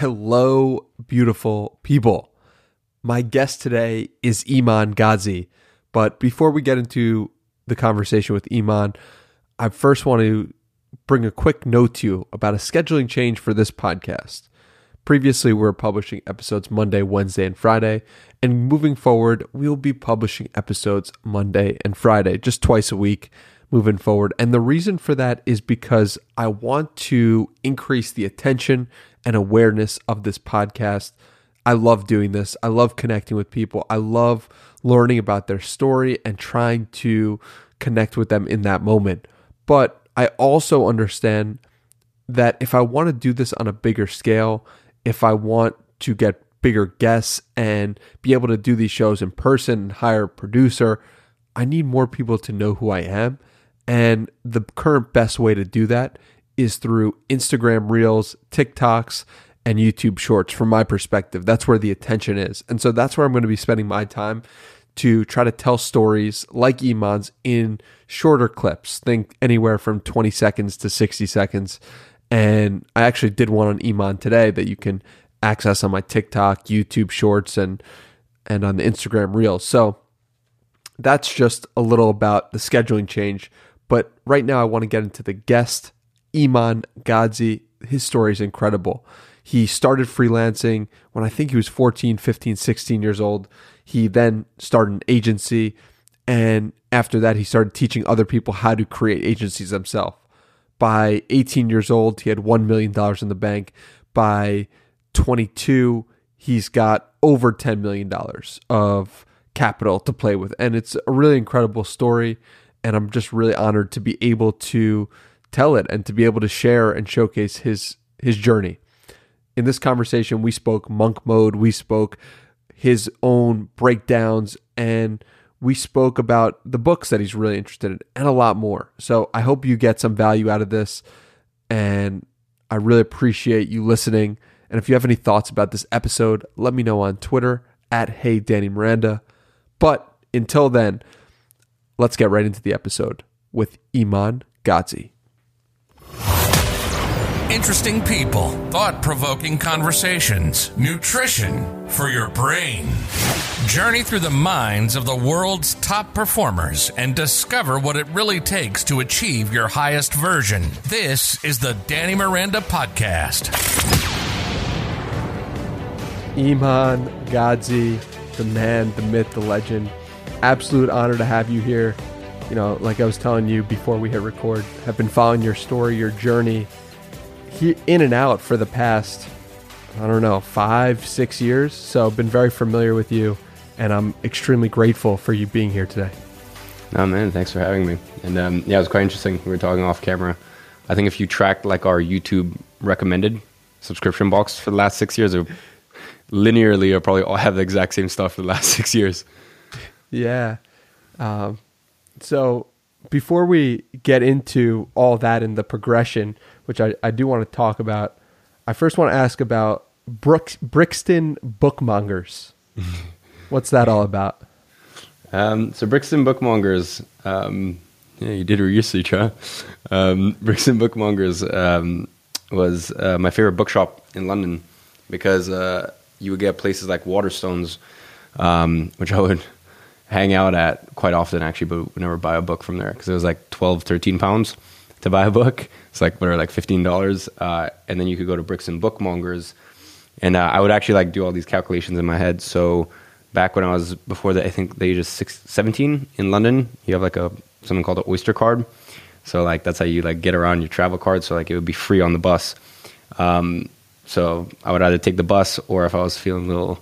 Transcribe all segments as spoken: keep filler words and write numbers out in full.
Hello, beautiful people. My guest today is Iman Gadzhi. But before we get into the conversation with Iman, I first want to bring a quick note to you about a scheduling change for this podcast. Previously, we were publishing episodes Monday, Wednesday, and Friday. And moving forward, we'll be publishing episodes Monday and Friday, just twice a week moving forward. And the reason for that is because I want to increase the attention and awareness of this podcast. I love doing this. I love connecting with people. I love learning about their story and trying to connect with them in that moment. But I also understand that if I want to do this on a bigger scale, if I want to get bigger guests and be able to do these shows in person and hire a producer, I need more people to know who I am. And the current best way to do that is through Instagram Reels, TikToks, and YouTube Shorts. From my perspective, that's where the attention is. And so that's where I'm going to be spending my time, to try to tell stories like Iman's in shorter clips. Think anywhere from twenty seconds to sixty seconds. And I actually did one on Iman today that you can access on my TikTok, YouTube Shorts, and and on the Instagram Reels. So that's just a little about the scheduling change. But right now I want to get into the guest, Iman Gadzhi. His story is incredible. He started freelancing when I think he was fourteen, fifteen, sixteen years old. He then started an agency. And after that, he started teaching other people how to create agencies themselves. By eighteen years old, he had one million dollars in the bank. By twenty-two, he's got over ten million dollars of capital to play with. And it's a really incredible story. And I'm just really honored to be able to tell it and to be able to share and showcase his his journey. In this conversation, we spoke monk mode, we spoke his own breakdowns, and we spoke about the books that he's really interested in and a lot more. So I hope you get some value out of this, and I really appreciate you listening. And if you have any thoughts about this episode, let me know on Twitter at Hey Danny Miranda. But until then, let's get right into the episode with Iman Gadzhi. Interesting people, thought-provoking conversations, nutrition for your brain. Journey through the minds of the world's top performers and discover what it really takes to achieve your highest version. This is the Danny Miranda Podcast. Iman Gadzhi, the man, the myth, the legend. Absolute honor to have you here. You know, like I was telling you before we hit record, I've been following your story, your journey, in and out for the past, I don't know, five, six years. So I've been very familiar with you, and I'm extremely grateful for you being here today. Oh man, thanks for having me. And um, yeah, it was quite interesting. We were talking off camera. I think if you tracked like our YouTube recommended subscription box for the last six years, or linearly, you'll probably all have the exact same stuff for the last six years. Yeah. Um, so before we get into all that and the progression, which I, I do want to talk about, I first want to ask about Brooks, Brixton Bookmongers. What's that all about? Um, so Brixton Bookmongers, um, yeah, you did your research, huh? Um, Brixton Bookmongers um, was uh, my favorite bookshop in London, because uh, you would get places like Waterstones, um, which I would hang out at quite often actually, but would never buy a book from there because it was like twelve, thirteen pounds. To buy a book. It's like, what are like fifteen dollars. Uh, and then you could go to Brixton Bookmongers. And uh, I would actually like do all these calculations in my head. So back when I was, before the, I think the age of six, seventeen in London, you have like a, something called an Oyster card. So like, that's how you like get around your travel card. So like it would be free on the bus. Um, so I would either take the bus, or if I was feeling a little,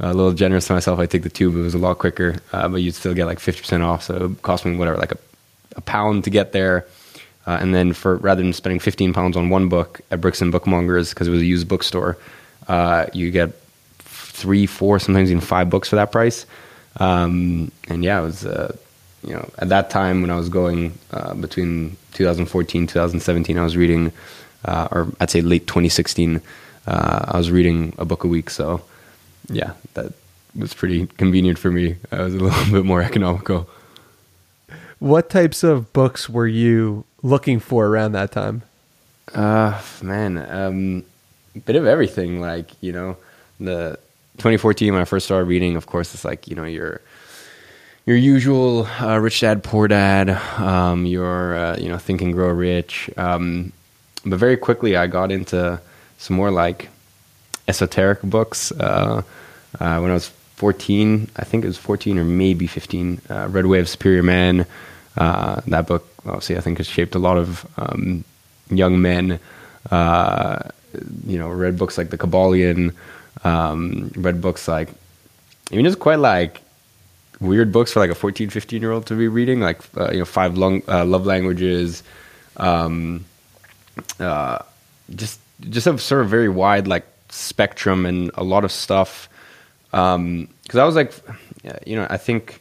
a little generous to myself, I'd take the tube. It was a lot quicker, uh, but you'd still get like fifty percent off. So it would cost me whatever, like a, a pound to get there. Uh, and then for rather than spending fifteen pounds on one book at Brixton Bookmongers, because it was a used bookstore, uh, you get three, four, sometimes even five books for that price. Um, and yeah, it was, uh, you know, at that time when I was going uh, between twenty fourteen, twenty seventeen, I was reading, uh, or I'd say late twenty sixteen, uh, I was reading a book a week. So yeah, that was pretty convenient for me. I was a little bit more economical. What types of books were you looking for around that time? Uh, man, um, bit of everything. Like, you know, the twenty fourteen, when I first started reading, of course, it's like, you know, your your usual uh, Rich Dad, Poor Dad, um, your, uh, you know, Think and Grow Rich. Um, but very quickly, I got into some more like esoteric books. Uh, uh, when I was fourteen, I think it was fourteen or maybe fifteen, uh, read Way of Superior Man. Uh, that book, obviously, I think has shaped a lot of um, young men. Uh, you know, read books like the Kabbalion, um, read books like, I mean, it's quite like weird books for like a fourteen, fifteen year old to be reading, like, uh, you know, Five long, uh, Love Languages, um, uh, just, just a sort of very wide, like, spectrum and a lot of stuff. Um, cause I was like, you know, I think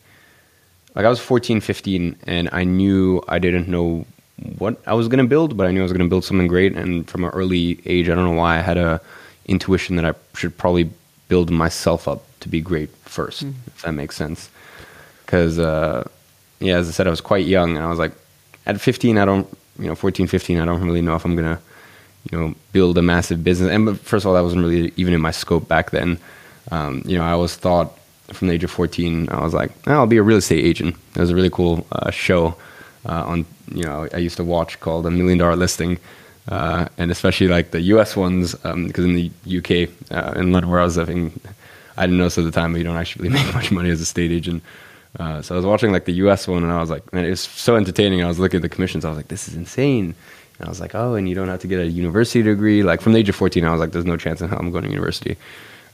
like I was fourteen, fifteen and I knew I didn't know what I was going to build, but I knew I was going to build something great. And from an early age, I don't know why I had a intuition that I should probably build myself up to be great first, mm. if that makes sense. Cause, uh, yeah, as I said, I was quite young and I was like at fifteen, I don't, you know, fourteen, fifteen, I don't really know if I'm going to, you know, build a massive business. And first of all, that wasn't really even in my scope back then. Um, you know, I always thought from the age of fourteen, I was like, oh, I'll be a real estate agent. There was a really cool uh, show uh, on, you know, I used to watch called A Million Dollar Listing. Uh, and especially like the U S ones, um, because in the U K, uh, in London where I was living, I didn't know this at the time, but you don't actually make much money as a estate agent. Uh, so I was watching like the U S one and I was like, man, it was so entertaining. I was looking at the commissions. I was like, this is insane. And I was like, oh, and you don't have to get a university degree. Like from the age of fourteen, I was like, there's no chance in hell I'm going to university.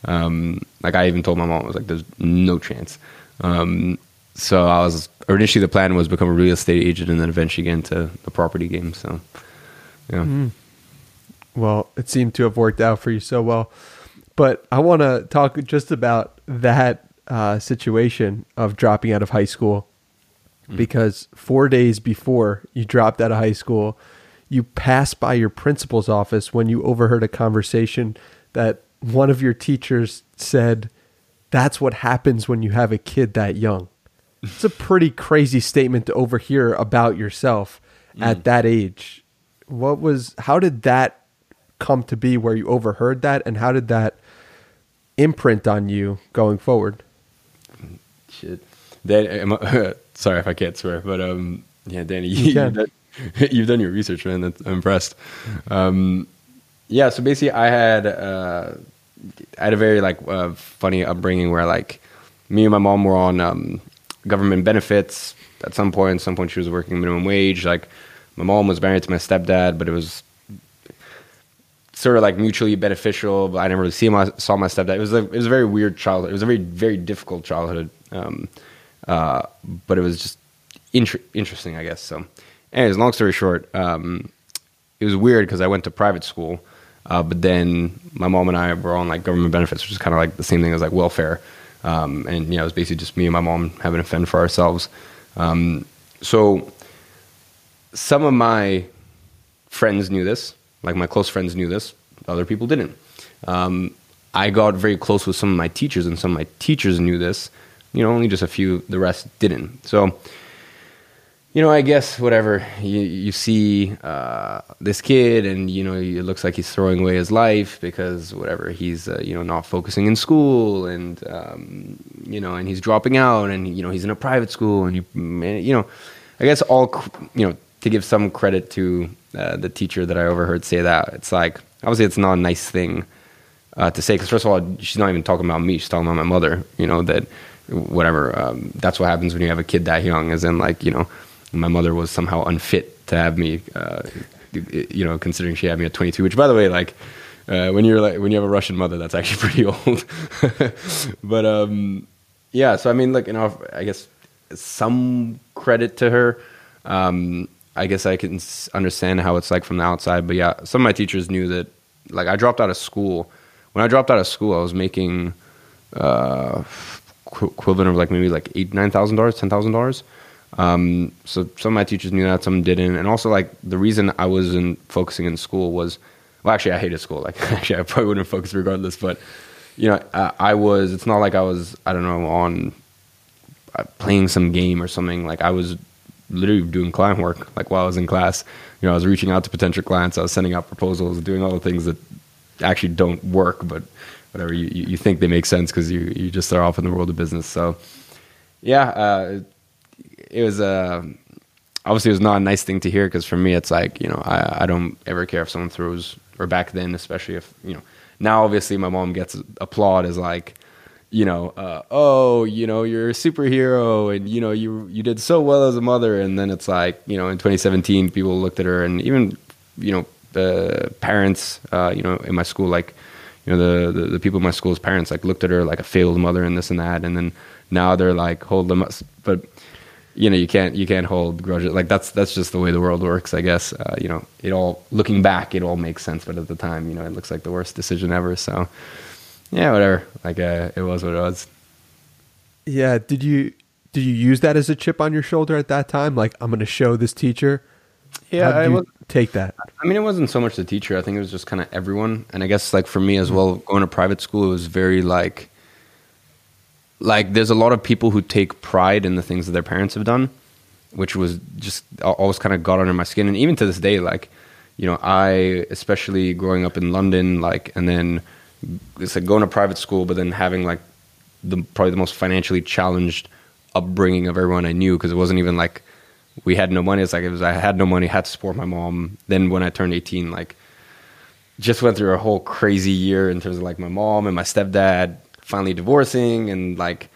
Um, like I even told my mom, I was like, there's no chance. Um, so I was, or initially the plan was become a real estate agent and then eventually get into the property game. So, yeah. Mm. Well, it seemed to have worked out for you so well, but I want to talk just about that, uh, situation of dropping out of high school, mm. because four days before you dropped out of high school, you passed by your principal's office when you overheard a conversation that one of your teachers said, that's what happens when you have a kid that young. It's a pretty crazy statement to overhear about yourself mm. at that age. What was, how did that come to be where you overheard that? And how did that imprint on you going forward? Shit. That, sorry if I can't swear, but um, yeah, Danny, you, you can. You've done your research, man. That's, I'm impressed. Um, yeah. So basically I had, uh, I had a very like uh, funny upbringing where like me and my mom were on um, government benefits at some point. At some point she was working minimum wage. Like my mom was married to my stepdad, but it was sort of like mutually beneficial, but I never really see my, saw my stepdad. It was a, it was a very weird childhood. It was a very, very difficult childhood. Um, uh, but it was just inter- interesting, I guess. So, anyways, long story short, um, it was weird because I went to private school, uh, but then my mom and I were on like government benefits, which is kind of like the same thing as like welfare. Um, and, you know, it was basically just me and my mom having a fend for ourselves. Um, so some of my friends knew this, like my close friends knew this, other people didn't. Um, I got very close with some of my teachers and some of my teachers knew this, you know, only just a few, the rest didn't. So, you know, I guess whatever you, you see uh, this kid and, you know, it looks like he's throwing away his life because whatever he's, uh, you know, not focusing in school and, um, you know, and he's dropping out and, you know, he's in a private school and, you, you know, I guess all, you know, to give some credit to uh, the teacher that I overheard say that, it's like, obviously it's not a nice thing uh, to say because first of all, she's not even talking about me. She's talking about my mother, you know, that whatever, um, that's what happens when you have a kid that young as in like, you know, my mother was somehow unfit to have me, uh, you know, considering she had me at twenty-two, which by the way, like, uh, when you're like, when you have a Russian mother, that's actually pretty old. But, um, yeah. So, I mean, like, you know, I guess some credit to her. Um, I guess I can understand how it's like from the outside, but yeah, some of my teachers knew that, like, I dropped out of school. When I dropped out of school, I was making, uh, qu- equivalent of like maybe like eight, nine thousand dollars, ten thousand dollars. Um, so some of my teachers knew that, some didn't. And also like the reason I wasn't focusing in school was, well, actually I hated school. Like actually I probably wouldn't focus regardless, but you know, I, I was, it's not like I was, I don't know, on uh, playing some game or something. Like I was literally doing client work. Like while I was in class, you know, I was reaching out to potential clients. I was sending out proposals, doing all the things that actually don't work, but whatever, you, you think they make sense because you, you just are off in the world of business. So yeah, uh, it was uh, obviously it was not a nice thing to hear, because for me, it's like, you know, I, I don't ever care if someone throws, or back then, especially if, you know, now obviously my mom gets applaud as like, you know, uh, oh, you know, you're a superhero, and, you know, you you did so well as a mother. And then it's like, you know, in twenty seventeen, people looked at her, and even, you know, the uh, parents, uh, you know, in my school, like, you know, the, the, the people in my school's parents, like, looked at her like a failed mother and this and that. And then now they're like, hold them up. But, you know, you can't, you can't hold grudges. Like, that's, that's just the way the world works, I guess. Uh, you know, it all, looking back, it all makes sense. But at the time, you know, it looks like the worst decision ever. So, yeah, whatever. Like, uh, it was what it was. Yeah. Did you did you use that as a chip on your shoulder at that time? Like, I'm going to show this teacher. Yeah, How did you take that? I mean, it wasn't so much the teacher. I think it was just kind of everyone. And I guess, like, for me as well, going to private school, it was very like, like there's a lot of people who take pride in the things that their parents have done, which was just always kind of got under my skin. And even to this day, like, you know, I, especially growing up in London, like, and then it's like going to private school, but then having like the probably the most financially challenged upbringing of everyone I knew, because it wasn't even like we had no money. It's like it was I had no money, had to support my mom. Then when I turned eighteen, like, just went through a whole crazy year in terms of like my mom and my stepdad finally divorcing, and like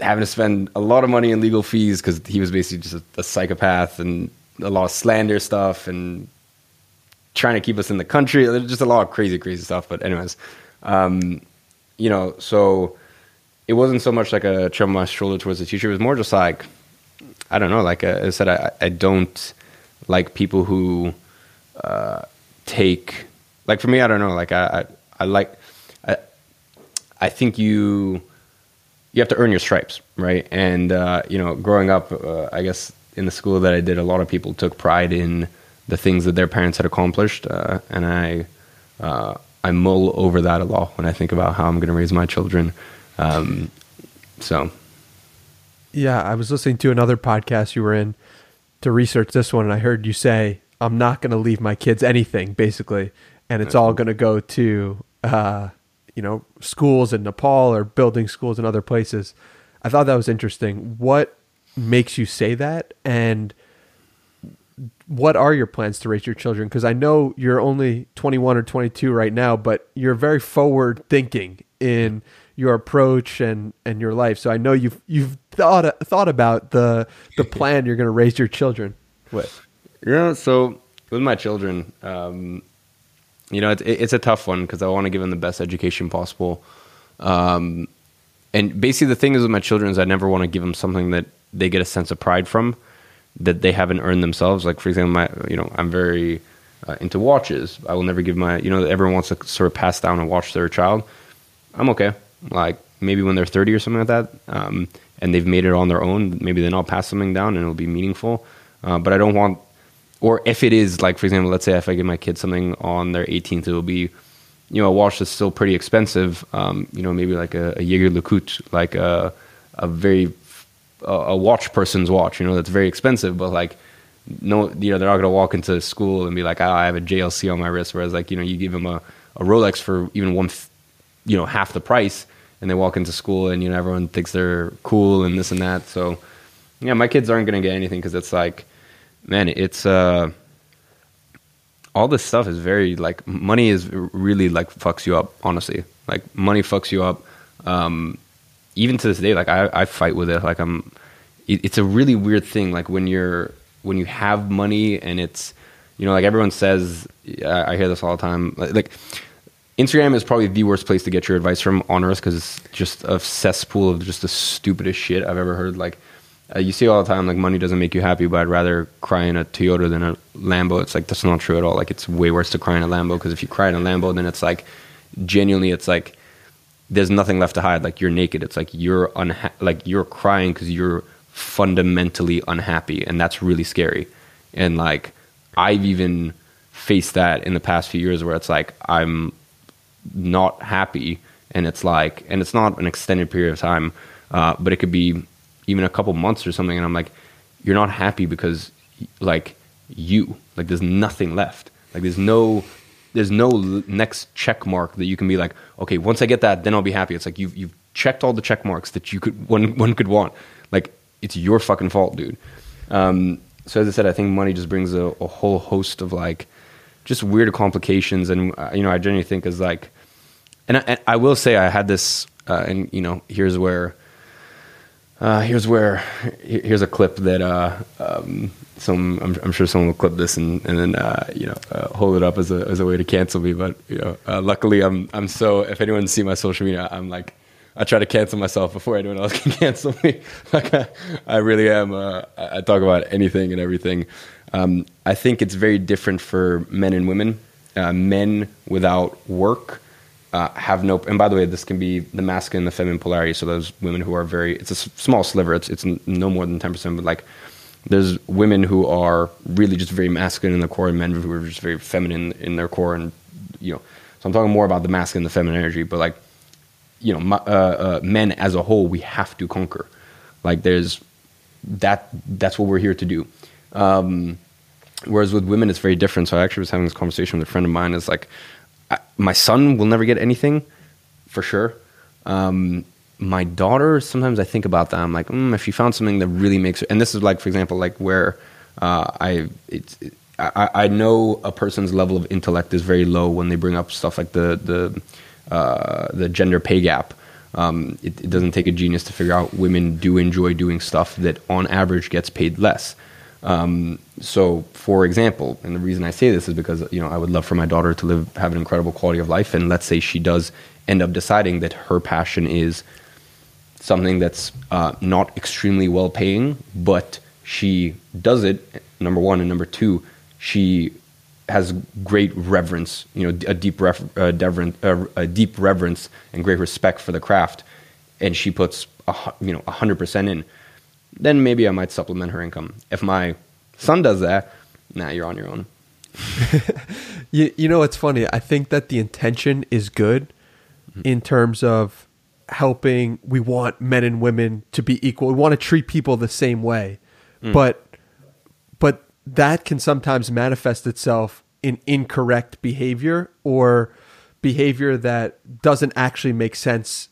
having to spend a lot of money in legal fees because he was basically just a, a psychopath, and a lot of slander stuff, and trying to keep us in the country. There's just a lot of crazy, crazy stuff. But anyways, um, you know, so it wasn't so much like a chip on my shoulder towards the teacher. It was more just like, I don't know, like I said, I, I don't like people who uh, take, like, for me, I don't know, like I, I, I like, I, I think you, you have to earn your stripes, right? And, uh, you know, growing up, uh, I guess in the school that I did, a lot of people took pride in the things that their parents had accomplished, uh, and I uh, I mull over that a lot when I think about how I'm going to raise my children. Um, so, yeah, I was listening to another podcast you were in to research this one, and I heard you say, "I'm not going to leave my kids anything, basically, and it's all going to go to uh, you know, schools in Nepal or building schools in other places." I thought that was interesting. What makes you say that, and what are your plans to raise your children? Because I know you're only twenty-one or twenty-two right now, but you're very forward thinking in your approach and, and your life. So I know you've you've thought thought about the the plan you're going to raise your children with. Yeah, so with my children, um, you know, it's it's a tough one because I want to give them the best education possible. Um, and basically, the thing is with my children is I never want to give them something that they get a sense of pride from, that they haven't earned themselves. Like, for example, my, you know, I'm very uh, into watches. I will never give my, you know, everyone wants to sort of pass down a watch to their child. I'm okay. Like, maybe when they're thirty or something like that, um, and they've made it on their own, maybe then I'll pass something down and it'll be meaningful. Uh, but I don't want, or if it is, like, for example, let's say if I give my kids something on their eighteenth, it'll be, you know, a watch that's still pretty expensive. Um, you know, maybe like a, a Jäger Lukut, like a, a very, a watch person's watch, you know, that's very expensive, but like, no, you know, they're not going to walk into school and be like, oh, I have a J L C on my wrist. Whereas like, you know, you give them a, a Rolex for even one, you know, half the price, and they walk into school and, you know, everyone thinks they're cool and this and that. So yeah, my kids aren't going to get anything. Cause it's like, man, it's, uh, all this stuff is very like, money is really like fucks you up. Honestly, like money fucks you up. Um, Even to this day, like I, I fight with it. Like I'm, it, it's a really weird thing. Like when you're, when you have money and it's, you know, like everyone says, I, I hear this all the time. Like, like Instagram is probably the worst place to get your advice from on earth, because it's just a cesspool of just the stupidest shit I've ever heard. Like uh, you see all the time, like money doesn't make you happy, but I'd rather cry in a Toyota than a Lambo. It's like, that's not true at all. Like it's way worse to cry in a Lambo, because if you cry in a Lambo, then it's like, genuinely, it's like, there's nothing left to hide. Like you're naked. It's like you're unha- like you're crying because you're fundamentally unhappy, and that's really scary. And like I've even faced that in the past few years, where it's like I'm not happy, and it's like, and it's not an extended period of time, uh, but it could be even a couple months or something. And I'm like, you're not happy because like you, like there's nothing left. Like there's no there's no next check mark that you can be like, okay, once I get that, then I'll be happy. It's like you've you've checked all the check marks that you could one one could want. Like, it's your fucking fault, dude. Um, so as I said, I think money just brings a, a whole host of like just weird complications, and uh, you know, I genuinely think is like, and I, and I will say I had this, uh, and you know, here's where. Uh, here's where, here's a clip that, uh, um, some, I'm, I'm sure someone will clip this and, and then, uh, you know, uh, hold it up as a, as a way to cancel me. But, you know, uh, luckily I'm, I'm so, if anyone's seen my social media, I'm like, I try to cancel myself before anyone else can cancel me. Like I, I really am, uh, I talk about anything and everything. Um, I think it's very different for men and women. Uh, men without work, Uh, have no, and by the way, this can be the masculine and the feminine polarity. So those women who are very, it's a small sliver. It's it's no more than ten percent, but like there's women who are really just very masculine in the core and men who are just very feminine in their core. And, you know, so I'm talking more about the masculine and the feminine energy, but like, you know, my, uh, uh, men as a whole, we have to conquer. Like there's that, that's what we're here to do. Um, whereas with women, it's very different. So I actually was having this conversation with a friend of mine is like, I, my son will never get anything for sure. Um, my daughter, sometimes I think about that. I'm like, mm, if she found something that really makes her, and this is like, for example, like where, uh, I, it's, it, I, I know a person's level of intellect is very low when they bring up stuff like the, the, uh, the gender pay gap. Um, it, it doesn't take a genius to figure out women do enjoy doing stuff that on average gets paid less. Um, so for example, and the reason I say this is because, you know, I would love for my daughter to live, have an incredible quality of life. And let's say she does end up deciding that her passion is something that's, uh, not extremely well paying, but she does it, number one. And number two, she has great reverence, you know, a deep, ref, uh, deverent, uh, a deep reverence and great respect for the craft. And she puts, a, you know, a hundred percent in. Then maybe I might supplement her income. If my son does that, nah, you're on your own. you, you know, it's funny. I think that the intention is good mm-hmm. in terms of helping. We want men and women to be equal. We want to treat people the same way. Mm. But but that can sometimes manifest itself in incorrect behavior or behavior that doesn't actually make sense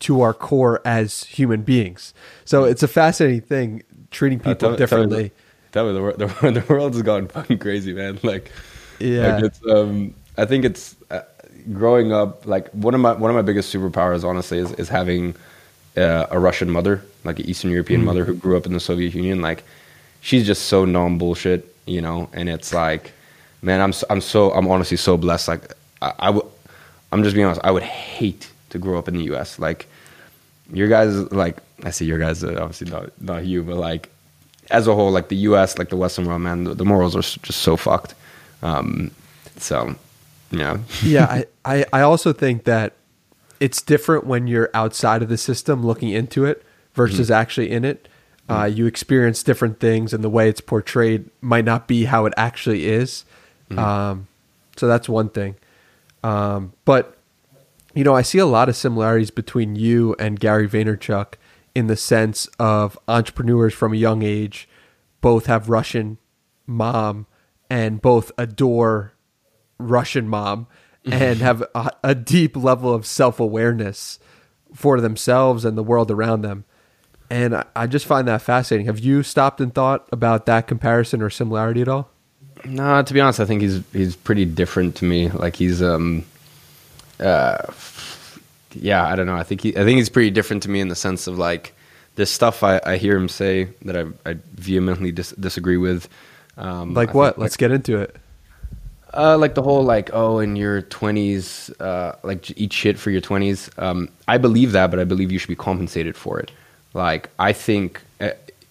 to our core as human beings. So it's a fascinating thing, treating people uh, tell, differently. Tell me, tell me the, the, the world has gone fucking crazy, man. Like, yeah, like it's, um, I think it's uh, growing up, like one of my, one of my biggest superpowers, honestly, is, is having uh, a Russian mother, like an Eastern European mm-hmm. mother who grew up in the Soviet Union. Like she's just so non-bullshit, you know? And it's like, man, I'm, I'm so, I'm honestly so blessed. Like I, I would, I'm just being honest. I would hate to grow up in the U S. Like, your guys, like, I see your guys, uh, obviously not, not you, but like, as a whole, like the U S, like the Western world, man, the, the morals are just so fucked. Um, so, yeah. yeah, I, I, I also think that it's different when you're outside of the system looking into it versus mm-hmm. actually in it. Mm-hmm. Uh, you experience different things and the way it's portrayed might not be how it actually is. Mm-hmm. Um, so that's one thing. Um, but You know, I see a lot of similarities between you and Gary Vaynerchuk in the sense of entrepreneurs from a young age, both have Russian mom and both adore Russian mom and have a, a deep level of self-awareness for themselves and the world around them. And I, I just find that fascinating. Have you stopped and thought about that comparison or similarity at all? No, to be honest, I think he's he's pretty different to me. Like he's... um. Uh, yeah, I don't know. I think he, I think he's pretty different to me in the sense of like this stuff I, I hear him say that I, I vehemently dis- disagree with. Um, like I what? Think, Let's like, get into it. Uh, like the whole like, oh, in your twenties, uh, like eat shit for your twenties. Um, I believe that, but I believe you should be compensated for it. Like I think uh,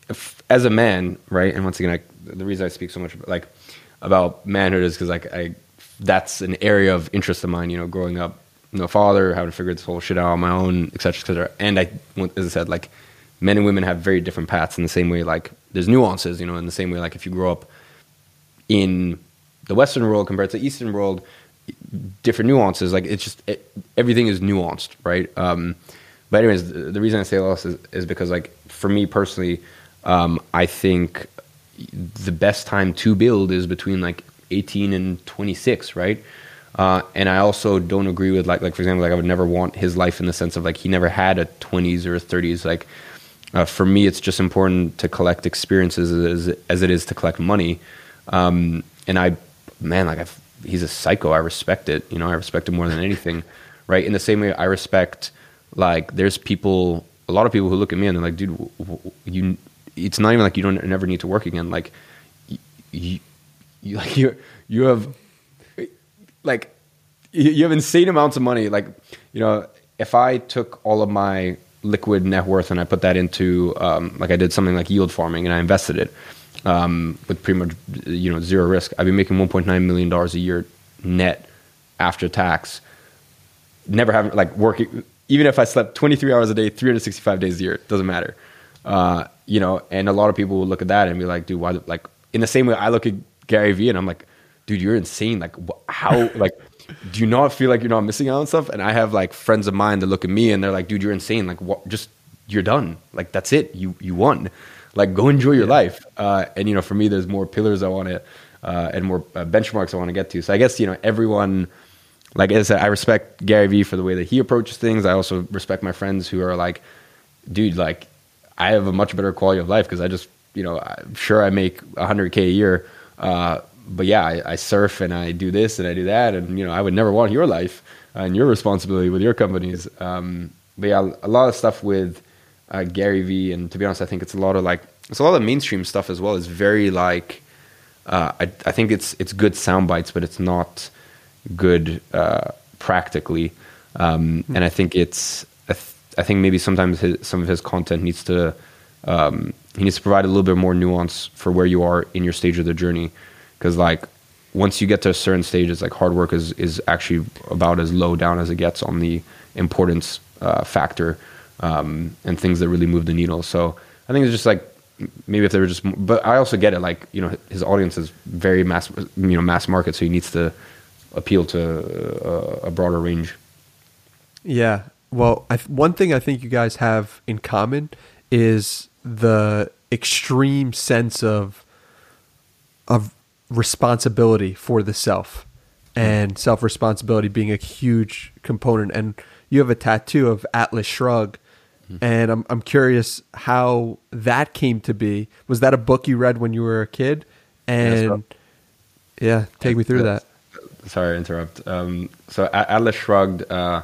if, as a man, right? And once again, I, the reason I speak so much about, like about manhood is because like I. that's an area of interest of mine, you know, growing up, no father, how to figure this whole shit out on my own, et cetera, et cetera. And I, as I said, like men and women have very different paths in the same way, like there's nuances, you know, in the same way, like if you grow up in the Western world compared to the Eastern world, different nuances, like it's just, it, everything is nuanced, right? Um, but anyways, the, the reason I say all this is, is because like for me personally, um, I think the best time to build is between like eighteen and twenty-six, right? Uh, and I also don't agree with like, like for example, like I would never want his life in the sense of like, he never had a twenties or a thirties. Like uh, for me, it's just important to collect experiences as, as it is to collect money. Um, and I, man, like I've, he's a psycho. I respect it. You know, I respect him more than anything. Right. In the same way I respect, like there's people, a lot of people who look at me and they're like, dude, w- w- you, it's not even like you don't never need to work again. Like you, you, you like you, you have, like you have insane amounts of money. Like, you know, if I took all of my liquid net worth and I put that into, um, like I did something like yield farming and I invested it, um, with pretty much, you know, zero risk, I'd be making one point nine million dollars a year net after tax, never having like working, even if I slept twenty-three hours a day, three hundred sixty-five days a year, it doesn't matter. Uh, you know, and a lot of people will look at that and be like, dude, why? Like in the same way I look at Gary Vee and I'm like, dude, you're insane. Like how, like, do you not feel like you're not missing out on stuff? And I have like friends of mine that look at me and they're like, dude, you're insane. Like what, just, you're done. Like, that's it. You, you won. Like go enjoy your yeah. life. Uh, and you know, for me, there's more pillars I want to, uh, and more uh, benchmarks I want to get to. So I guess, you know, everyone, like as I said, I respect Gary Vee for the way that he approaches things. I also respect my friends who are like, dude, like I have a much better quality of life. Cause I just, you know, I'm sure I make a hundred K a year, uh, but yeah, I, I surf and I do this and I do that. And, you know, I would never want your life and your responsibility with your companies. Um, but yeah, a lot of stuff with uh, Gary Vee. And to be honest, I think it's a lot of like, it's a lot of mainstream stuff as well. It's very like, uh, I, I think it's, it's good sound bites, but it's not good uh, practically. Um, and I think it's, I, th- I think maybe sometimes his, some of his content needs to, um, he needs to provide a little bit more nuance for where you are in your stage of the journey. Because like once you get to a certain stage, it's like hard work is, is actually about as low down as it gets on the importance uh, factor um, and things that really move the needle. So I think it's just like maybe if they were just, but I also get it. Like, you know, his audience is very mass, you know, mass market. So he needs to appeal to a, a broader range. Yeah. Well, I th- one thing I think you guys have in common is the extreme sense of, of, responsibility for the self and self-responsibility being a huge component. And you have a tattoo of Atlas Shrugged. Mm-hmm. And I'm I'm curious how that came to be. Was that a book you read when you were a kid? And yeah, yeah take me through that. Sorry to interrupt. Um, so Atlas Shrugged, uh,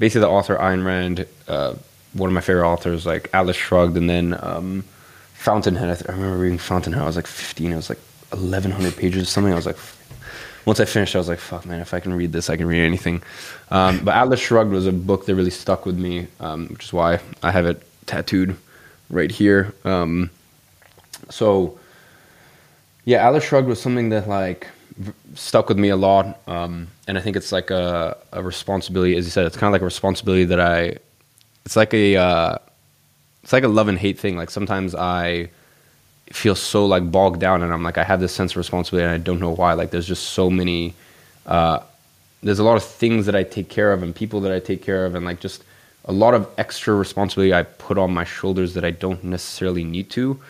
basically the author Ayn Rand, uh, one of my favorite authors, like Atlas Shrugged, and then um, Fountainhead. I, th- I remember reading Fountainhead. I was like fifteen. I was like, eleven hundred pages or something. I was like, once I finished, I was like, fuck, man, if I can read this, I can read anything. Um, but Atlas Shrugged was a book that really stuck with me, um, which is why I have it tattooed right here. Um, so yeah, Atlas Shrugged was something that like v- stuck with me a lot. Um, and I think it's like a, a responsibility, as you said, it's kind of like a responsibility that I, it's like a, uh, it's like a love and hate thing. Like sometimes I, feel so like bogged down and I'm like, I have this sense of responsibility and I don't know why. Like there's just so many, uh, there's a lot of things that I take care of and people that I take care of and like just a lot of extra responsibility I put on my shoulders that I don't necessarily need to.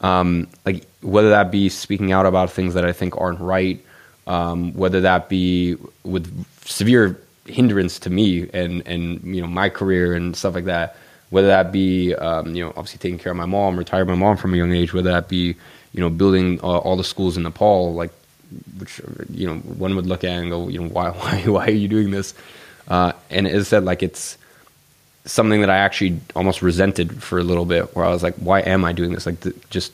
Um, like whether that be speaking out about things that I think aren't right, um, whether that be with severe hindrance to me and, and, you know, my career and stuff like that. Whether that be, um, you know, obviously taking care of my mom, retired my mom from a young age, whether that be, you know, building uh, all the schools in Nepal, like, which, you know, one would look at and go, you know, why, why, why are you doing this? Uh, and as I said, like, it's something that I actually almost resented for a little bit where I was like, why am I doing this? Like, th- just,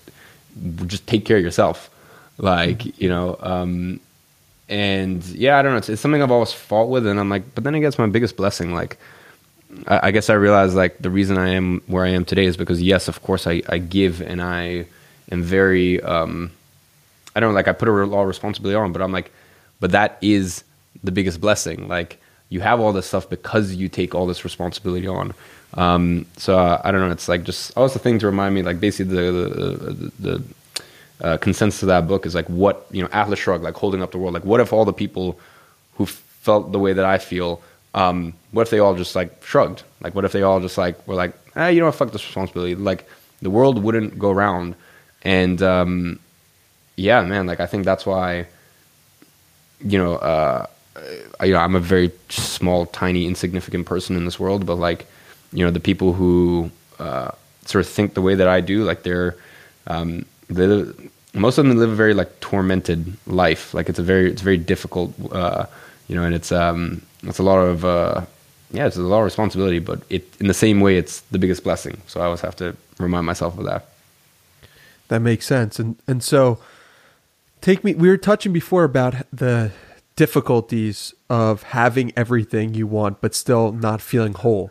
just take care of yourself. Like, you know, um, and yeah, I don't know. It's, it's something I've always fought with. And I'm like, but then I guess my biggest blessing, like, I guess I realized like the reason I am where I am today is because yes, of course I, I give and I am very, um, I don't know, like I put a lot of responsibility on, but I'm like, but that is the biggest blessing. Like you have all this stuff because you take all this responsibility on. Um, so uh, I don't know. It's like just also a thing to remind me, like basically the, the, the, the uh, consensus of that book is like what, you know, Atlas Shrugged, like holding up the world. Like what if all the people who felt the way that I feel, Um, what if they all just like shrugged? Like, what if they all just like, were like, ah, eh, you know what? Fuck this responsibility. Like the world wouldn't go around. And, um, yeah, man, like, I think that's why, you know, uh, you know, I'm a very small, tiny, insignificant person in this world, but like, you know, the people who uh, sort of think the way that I do, like they're, um, they live, most of them live a very like tormented life. Like it's a very, it's very difficult, uh, you know, and it's, um, it's a lot of, uh, yeah, it's a lot of responsibility, but it, in the same way, it's the biggest blessing. So I always have to remind myself of that. That makes sense. And, and so take me, we were touching before about the difficulties of having everything you want, but still not feeling whole.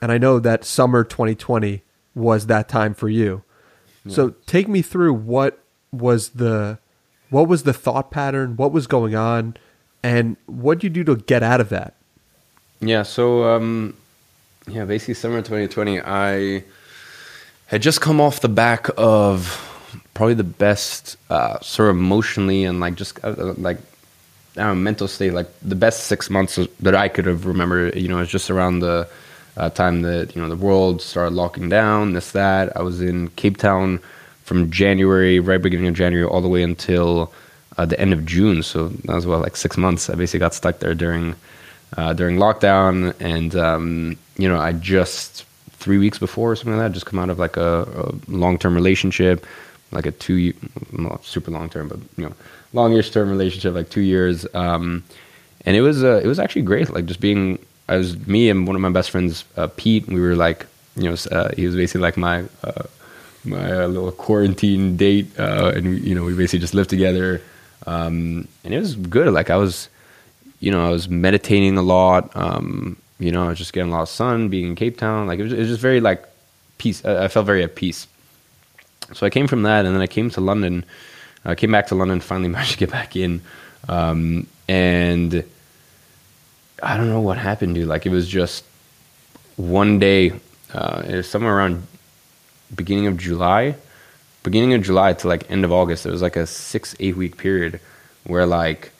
And I know that summer twenty twenty was that time for you. Yeah. So take me through what was the, what was the thought pattern, what was going on, and what'd you do to get out of that? Yeah. So, um, yeah, basically summer twenty twenty, I had just come off the back of probably the best, uh, sort of emotionally and like, just uh, like, I don't know, mental state, like the best six months that I could have remembered, you know, it's just around the uh, time that, you know, the world started locking down, this, that. I was in Cape Town from January, right beginning of January, all the way until uh, the end of June. So that was, well, like six months. I basically got stuck there during, uh, during lockdown. And, um, you know, I just three weeks before or something like that, just come out of like a, a long-term relationship, like a two, not super long-term, but, you know, longish term relationship, like two years. Um, and it was, uh, it was actually great. Like just being, I was me and one of my best friends, uh, Pete, and we were like, you know, uh, he was basically like my, uh, my uh, little quarantine date. Uh, and you know, we basically just lived together. Um, and it was good. Like I was, you know, I was meditating a lot. Um, you know, I was just getting a lot of sun, being in Cape Town. Like it was, it was just very like peace. I, I felt very at peace. So I came from that. And then I came to London, I came back to London, finally managed to get back in. Um, and I don't know what happened, dude. Like, it was just one day, uh, it was somewhere around beginning of July, beginning of July to like end of August. It was like a six, eight week period where like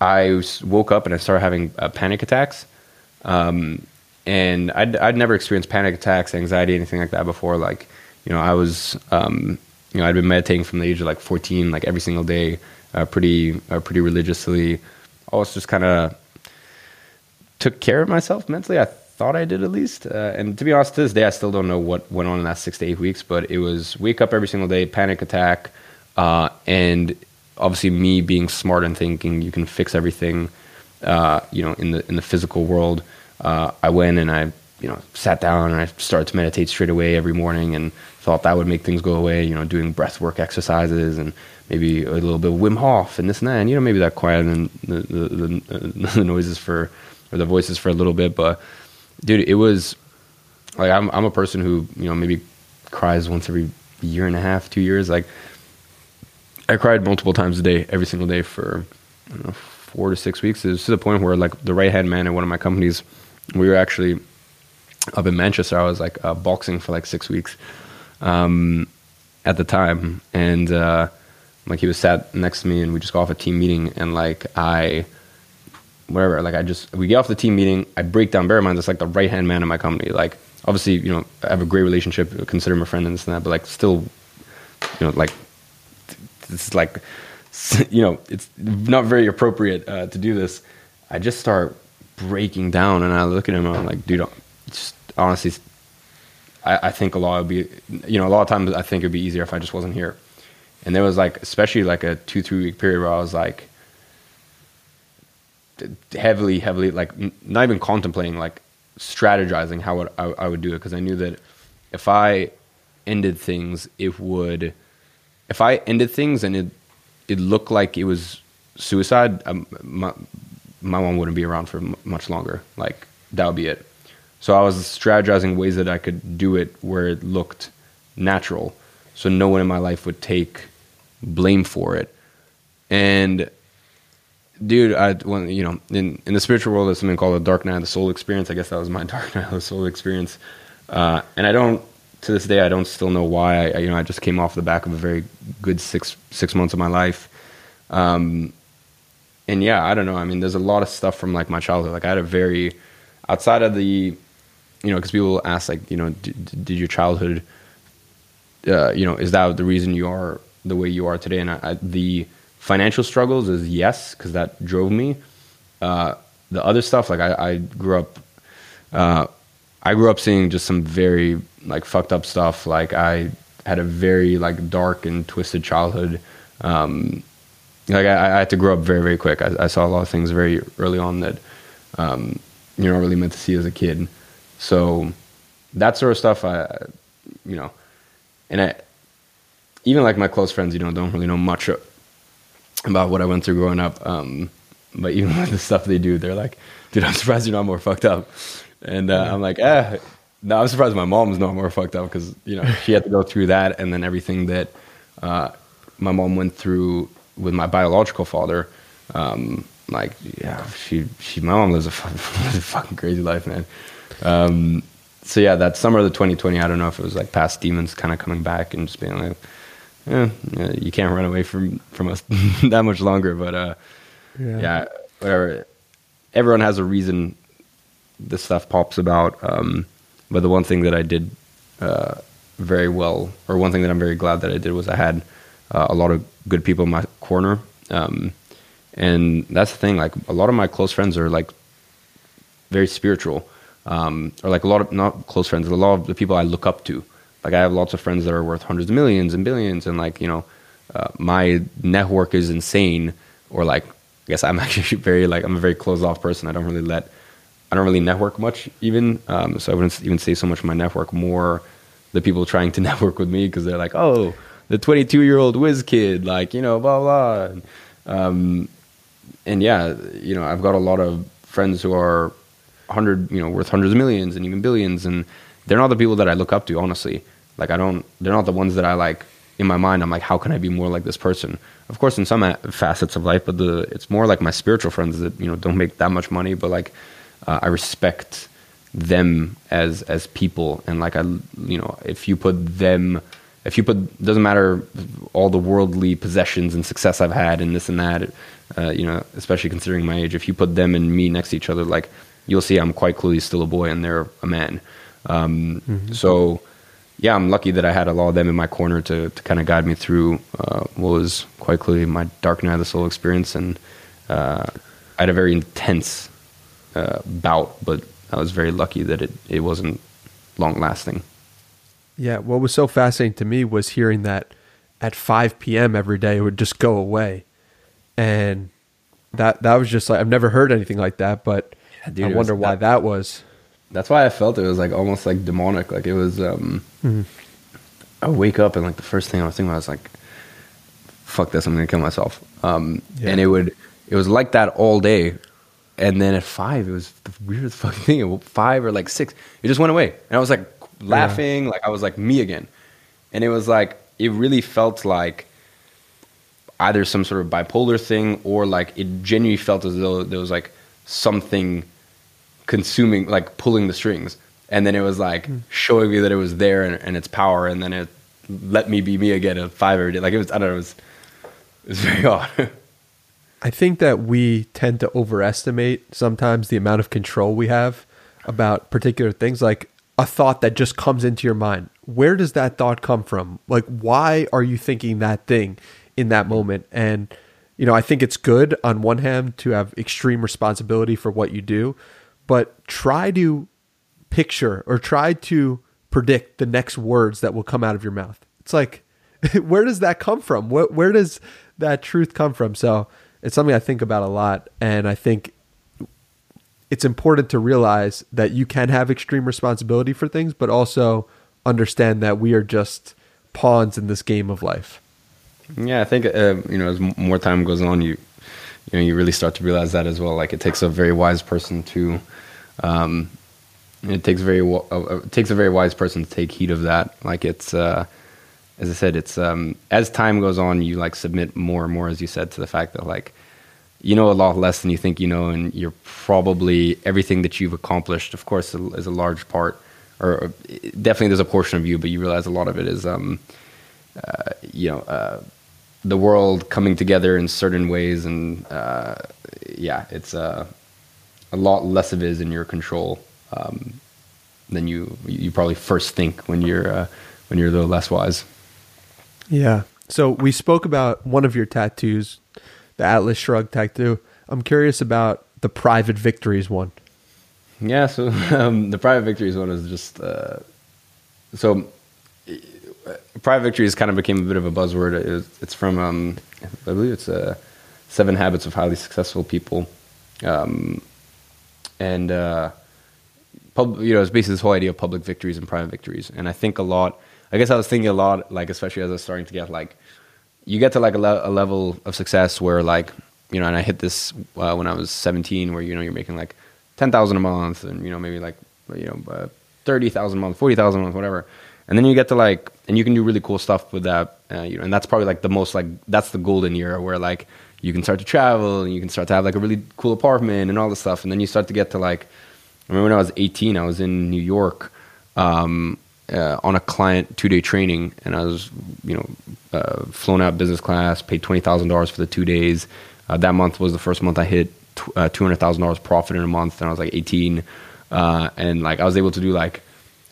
I woke up and I started having uh, panic attacks. Um, and I'd, I'd never experienced panic attacks, anxiety, anything like that before. Like, you know, I was... Um, You know, I'd been meditating from the age of like fourteen, like every single day, uh, pretty, uh, pretty religiously. Always just kind of took care of myself mentally. I thought I did at least. Uh, and to be honest, to this day, I still don't know what went on in that six to eight weeks. But it was wake up every single day, panic attack, uh, and obviously me being smart and thinking you can fix everything. Uh, you know, in the in the physical world, uh, I went and I. you know, sat down and I started to meditate straight away every morning and thought that would make things go away, you know, doing breath work exercises and maybe a little bit of Wim Hof and this and that, and, you know, maybe that quieted the, the, the, the noises for, or the voices for a little bit. But dude, it was like, I'm, I'm a person who, you know, maybe cries once every year and a half, two years. Like I cried multiple times a day, every single day for, I don't know, four to six weeks. It was to the point where like the right-hand man at one of my companies, we were actually up in Manchester. I was like uh, boxing for like six weeks um, at the time. And uh, like he was sat next to me and we just got off a team meeting and like I, whatever, like I just, we get off the team meeting, I break down. Bear in mind, that's like the right-hand man in my company. Like obviously, you know, I have a great relationship, consider him a friend and this and that, but like still, you know, like this is like, you know, it's not very appropriate uh, to do this. I just start breaking down and I look at him and I'm like, dude, I'm, Just, honestly, I, I think a lot would be, you know, a lot of times I think it'd be easier if I just wasn't here. And there was like, especially like a two, three week period where I was like heavily, heavily, like not even contemplating, like strategizing how would, I, I would do it. Cause I knew that if I ended things, it would, if I ended things and it, it looked like it was suicide, um, my, my mom wouldn't be around for m- much longer. Like that would be it. So I was strategizing ways that I could do it where it looked natural, so no one in my life would take blame for it. And dude, I, when, you know, in, in the spiritual world, there's something called a dark night of the soul experience. I guess that was my dark night of the soul experience. Uh, and I don't, to this day, I don't still know why. I, you know, I just came off the back of a very good six six months of my life. Um, and yeah, I don't know. I mean, there's a lot of stuff from like my childhood. Like I had a very, outside of the, you know, because people ask, like, you know, did, did your childhood, uh, you know, is that the reason you are the way you are today? And I, I, the financial struggles is yes, because that drove me. uh, the other stuff, like I, I grew up, uh, I grew up seeing just some very like fucked up stuff. Like I had a very like dark and twisted childhood. Um, like I, I had to grow up very, very quick. I, I saw a lot of things very early on that um, you're not really meant to see as a kid. So that sort of stuff, I, you know, and I, even like my close friends, you know, don't really know much about what I went through growing up. Um, but even with the stuff they do, they're like, dude, I'm surprised you're not more fucked up. And uh, I'm like, eh, no, I'm surprised my mom's not more fucked up, because, you know, she had to go through that. And then everything that uh, my mom went through with my biological father, um, like, yeah, she, she, my mom lives a, lives a fucking crazy life, man. Um, so yeah, that summer of the twenty twenty, I don't know if it was like past demons kind of coming back and just being like, yeah, you can't run away from, from us that much longer. But uh, yeah. yeah, whatever. Everyone has a reason this stuff pops about. Um, but the one thing that I did uh, very well, or one thing that I'm very glad that I did, was I had uh, a lot of good people in my corner. Um, and that's the thing, like a lot of my close friends are like very spiritual, um, or like a lot of, not close friends, a lot of the people I look up to. Like I have lots of friends that are worth hundreds of millions and billions, and like, you know, uh, my network is insane. Or like, I guess I'm actually very like, I'm a very closed off person. I don't really let, I don't really network much even. Um, so I wouldn't even say so much my network, more the people trying to network with me. Cause they're like, oh, the twenty-two year old whiz kid, like, you know, blah, blah. And, um, and yeah, you know, I've got a lot of friends who are hundred, you know, worth hundreds of millions and even billions. And they're not the people that I look up to, honestly. Like I don't, they're not the ones that I like in my mind. I'm like, how can I be more like this person? Of course, in some facets of life, but the, it's more like my spiritual friends that, you know, don't make that much money, but like, uh, I respect them as, as people. And like, I, you know, if you put them, if you put, doesn't matter all the worldly possessions and success I've had and this and that, uh, you know, especially considering my age, if you put them and me next to each other, like you'll see I'm quite clearly still a boy and they're a man. Um, mm-hmm. so, yeah, I'm lucky that I had a lot of them in my corner to, to kind of guide me through uh, what was quite clearly my dark night of the soul experience. And uh, I had a very intense uh, bout, but I was very lucky that it, it wasn't long lasting. Yeah, what was so fascinating to me was hearing that at five p.m. every day it would just go away. And that that was just like, I've never heard anything like that, but yeah, dude, I wonder why that, that was. That's why I felt it was like almost like demonic. Like it was, um, mm-hmm. I wake up and like the first thing I was thinking about was like, fuck this, I'm going to kill myself. Um, yeah. And it would, it was like that all day. And then at five, it was the weirdest fucking thing. At five or like six, it just went away. And I was like laughing. Yeah. Like I was like me again. And it was like, it really felt like either some sort of bipolar thing, or like it genuinely felt as though there was like something consuming, like pulling the strings, and then it was like mm. showing me that it was there and, and its power, and then it let me be me again at five every day. Like it was, I don't know, it was, it was very odd. I think that we tend to overestimate sometimes the amount of control we have about particular things, like a thought that just comes into your mind. Where does that thought come from? Like, why are you thinking that thing in that moment? And, you know, I think it's good on one hand to have extreme responsibility for what you do, but try to picture or try to predict the next words that will come out of your mouth. It's like, where does that come from? Where, where does that truth come from? So it's something I think about a lot. And I think it's important to realize that you can have extreme responsibility for things, but also understand that we are just pawns in this game of life. Yeah, I think, uh, you know, as more time goes on, you... you know, you really start to realize that as well. Like it takes a very wise person to, um, it takes very, uh, it takes a very wise person to take heed of that. Like it's, uh, as I said, it's, um, as time goes on, you like submit more and more, as you said, to the fact that like, you know, a lot less than you think, you know, and you're probably everything that you've accomplished, of course, is a large part, or definitely there's a portion of you, but you realize a lot of it is, um, uh, you know, uh, the world coming together in certain ways, and uh, yeah, it's uh, a lot less of it is in your control um, than you you probably first think when you're uh, when you're a little less wise. Yeah. So we spoke about one of your tattoos, the Atlas Shrugged tattoo. I'm curious about the private victories one? Yeah, so um, the private victories one is just... Uh, so private victories kind of became a bit of a buzzword. It was, it's from, um, I believe it's uh, Seven Habits of Highly Successful People. Um, and uh, pub, you know, it's basically this whole idea of public victories and private victories. And I think a lot... I guess I was thinking a lot, like, especially as I was starting to get, like, you get to, like, a, le- a level of success where, like, you know, and I hit this uh, when I was seventeen, where, you know, you're making, like, ten thousand dollars a month and, you know, maybe, like, you know, uh, thirty thousand dollars a month, forty thousand dollars a month, whatever. And then you get to, like, and you can do really cool stuff with that, uh, you know, and that's probably, like, the most, like, that's the golden era where, like, you can start to travel and you can start to have, like, a really cool apartment and all this stuff. And then you start to get to, like, I remember when I was eighteen, I was in New York, um, Uh, on a client two-day training, and I was, you know, uh, flown out business class, paid twenty thousand dollars for the two days. Uh, that month was the first month I hit t- uh, two hundred thousand dollars profit in a month, and I was like eighteen. Uh, and like, I was able to do like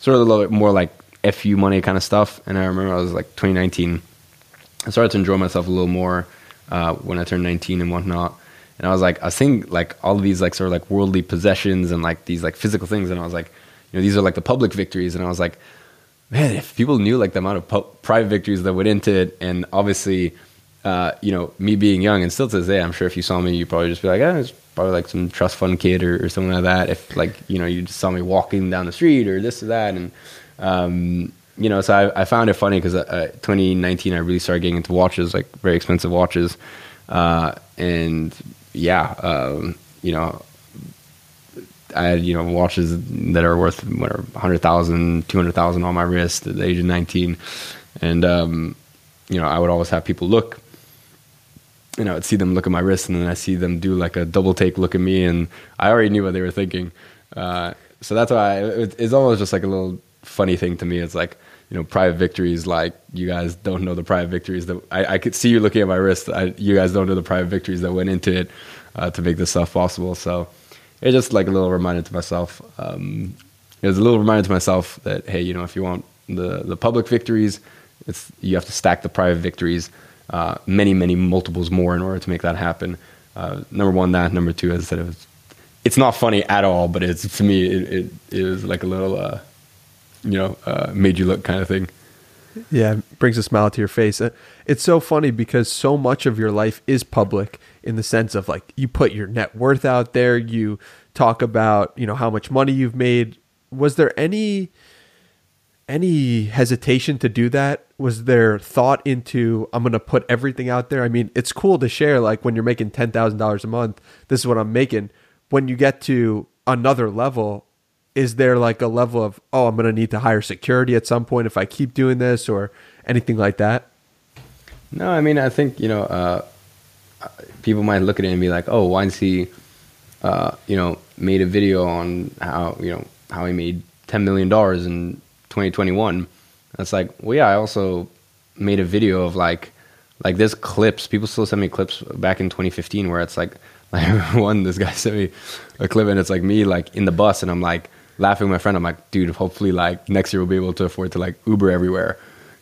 sort of a little bit more like F U money kind of stuff. And I remember I was like twenty nineteen. I started to enjoy myself a little more uh, when I turned nineteen and whatnot. And I was like, I was seeing like all of these like sort of like worldly possessions and like these like physical things. And I was like, you know, these are like the public victories. And I was like, man, if people knew like the amount of pu- private victories that went into it, and obviously, uh, you know, me being young and still to this day, I'm sure if you saw me, you'd probably just be like, oh, it's probably like some trust fund kid or, or something like that. If like, you know, you just saw me walking down the street or this or that. And, um, you know, so I, I found it funny because uh, twenty nineteen, I really started getting into watches, like very expensive watches. Uh, and yeah, um, you know, I had, you know, watches that are worth whatever, one hundred thousand dollars, two hundred thousand dollars on my wrist at the age of nineteen. And, um, you know, I would always have people look, and I would see them look at my wrist, and then I see them do like a double take look at me, and I already knew what they were thinking. Uh, so that's why I, it, it's almost just like a little funny thing to me. It's like, you know, private victories, like you guys don't know the private victories that I, I could see you looking at my wrist. I, you guys don't know the private victories that went into it uh, to make this stuff possible. So, it's just like a little reminder to myself. Um, it was a little reminder to myself that, hey, you know, if you want the, the public victories, it's you have to stack the private victories uh, many, many multiples more in order to make that happen. Uh, number one, that. Number two, as I said, it was, it's not funny at all, but it's to me, it, it, it was like a little, uh, you know, uh, made you look kind of thing. Yeah, it brings a smile to your face. It's so funny because so much of your life is public in the sense of like you put your net worth out there, you talk about, you know, how much money you've made. Was there any any hesitation to do that? Was there thought into, I'm going to put everything out there? I mean, it's cool to share like when you're making ten thousand dollars a month, this is what I'm making. When you get to another level, is there like a level of, oh, I'm going to need to hire security at some point if I keep doing this or anything like that? No, I mean, I think, you know, uh, people might look at it and be like, oh, why is he, uh, you know, made a video on how, you know, how he made ten million dollars in twenty twenty-one. That's like, well, yeah, I also made a video of like, like there's clips. People still send me clips back in twenty fifteen where it's like, like one, this guy sent me a clip and it's like me like in the bus and I'm like, laughing with my friend, I'm like, dude, hopefully like next year we'll be able to afford to like Uber everywhere.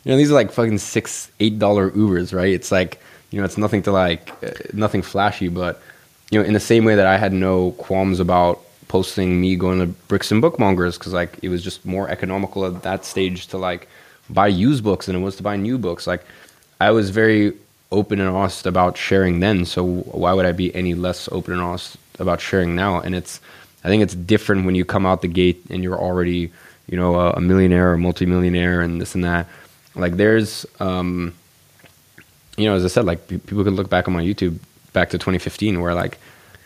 You know, these are like fucking six, eight dollar Ubers, right? It's like, you know, it's nothing to like, uh, nothing flashy, but you know, in the same way that I had no qualms about posting me going to Brixton Bookmongers because like it was just more economical at that stage to like buy used books than it was to buy new books. Like I was very open and honest about sharing then, so why would I be any less open and honest about sharing now? And it's, I think it's different when you come out the gate and you're already, you know, a millionaire or multimillionaire and this and that. Like there's, um, you know, as I said, like people can look back on my YouTube back to twenty fifteen where like,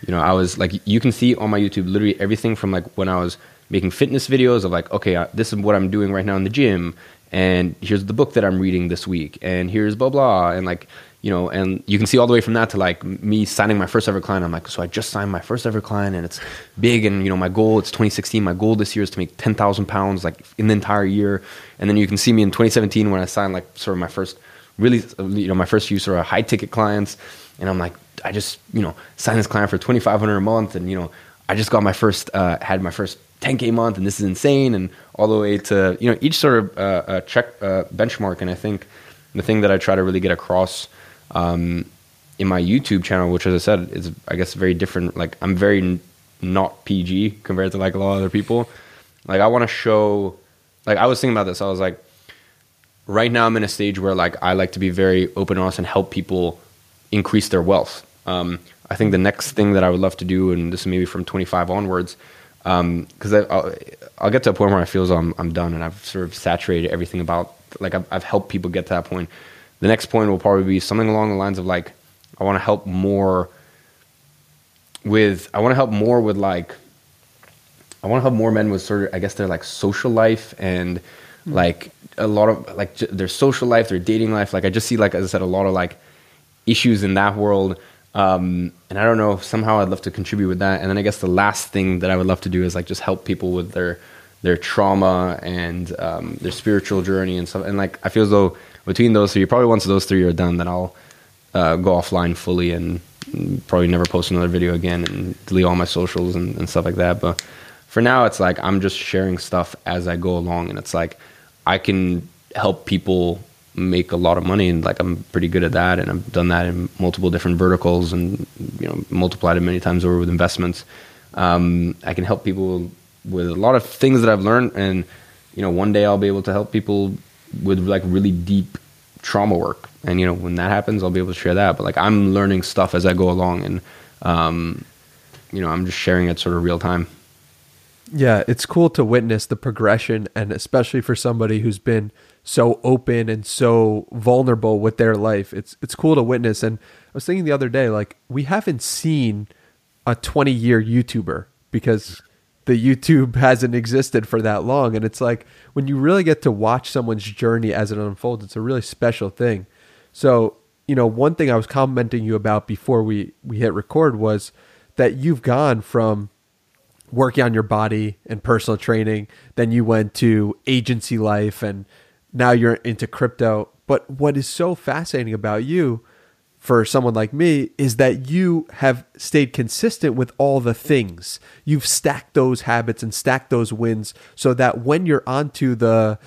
you know, I was like, you can see on my YouTube literally everything from like when I was making fitness videos of like, okay, I, this is what I'm doing right now in the gym. And here's the book that I'm reading this week. And here's blah, blah. And like, you know, and you can see all the way from that to like me signing my first ever client. I'm like, so I just signed my first ever client and it's big. And, you know, my goal, it's twenty sixteen. My goal this year is to make ten thousand pounds like in the entire year. And then you can see me in twenty seventeen when I signed like sort of my first really, you know, my first few sort of high ticket clients. And I'm like, I just, you know, signed this client for twenty-five hundred a month. And, you know, I just got my first, uh, had my first ten K month and this is insane. And all the way to, you know, each sort of uh, uh, check uh, benchmark. And I think the thing that I try to really get across Um, in my YouTube channel, which, as I said, is, I guess, very different. Like, I'm very not P G compared to like a lot of other people. Like, I want to show, like, I was thinking about this. I was like, right now I'm in a stage where, like, I like to be very open and honest and help people increase their wealth. Um, I think the next thing that I would love to do, and this is maybe from twenty-five onwards, um, cause I, I'll, I'll get to a point where I feel as though I'm, I'm done and I've sort of saturated everything about, like, I've, I've helped people get to that point. The next point will probably be something along the lines of, like, I want to help more with, I want to help more with like, I want to help more men with sort of, I guess, their like social life and mm-hmm. like a lot of like j- their social life, their dating life. Like, I just see, like, as I said, a lot of like issues in that world. Um, and I don't know, somehow I'd love to contribute with that. And then I guess the last thing that I would love to do is like just help people with their, their trauma and um, their spiritual journey and stuff. And like, I feel as though between those three, probably once those three are done, then I'll uh, go offline fully and probably never post another video again and delete all my socials and, and stuff like that. But for now, it's like, I'm just sharing stuff as I go along, and it's like, I can help people make a lot of money, and like, I'm pretty good at that, and I've done that in multiple different verticals, and, you know, multiplied it many times over with investments. Um, I can help people with a lot of things that I've learned, and, you know, one day I'll be able to help people with like really deep trauma work, and, you know, when that happens, I'll be able to share that. But like, I'm learning stuff as I go along, and um, you know, I'm just sharing it sort of real time. Yeah, it's cool to witness the progression, and especially for somebody who's been so open and so vulnerable with their life, it's it's cool to witness. And I was thinking the other day, like, we haven't seen a twenty-year YouTuber because the YouTube hasn't existed for that long. And it's like, when you really get to watch someone's journey as it unfolds, it's a really special thing. So, you know, one thing I was commenting you about before we, we hit record was that you've gone from working on your body and personal training, then you went to agency life, and now you're into crypto. But what is so fascinating about you, for someone like me, is that you have stayed consistent with all the things. You've stacked those habits and stacked those wins, so that when you're onto the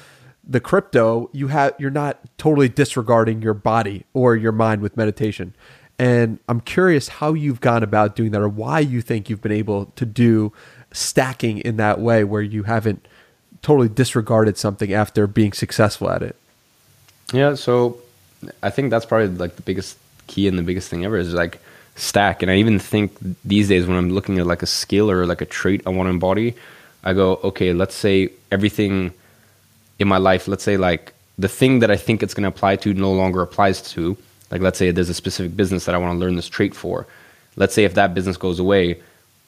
the crypto, you have you're not totally disregarding your body or your mind with meditation. And I'm curious how you've gone about doing that, or why you think you've been able to do stacking in that way, where you haven't totally disregarded something after being successful at it. Yeah, so I think that's probably like the biggest key and the biggest thing ever is like stack. And I even think these days when I'm looking at like a skill or like a trait I want to embody, I go, okay, let's say everything in my life, let's say like the thing that I think it's going to apply to no longer applies to. Like, let's say there's a specific business that I want to learn this trait for. Let's say if that business goes away,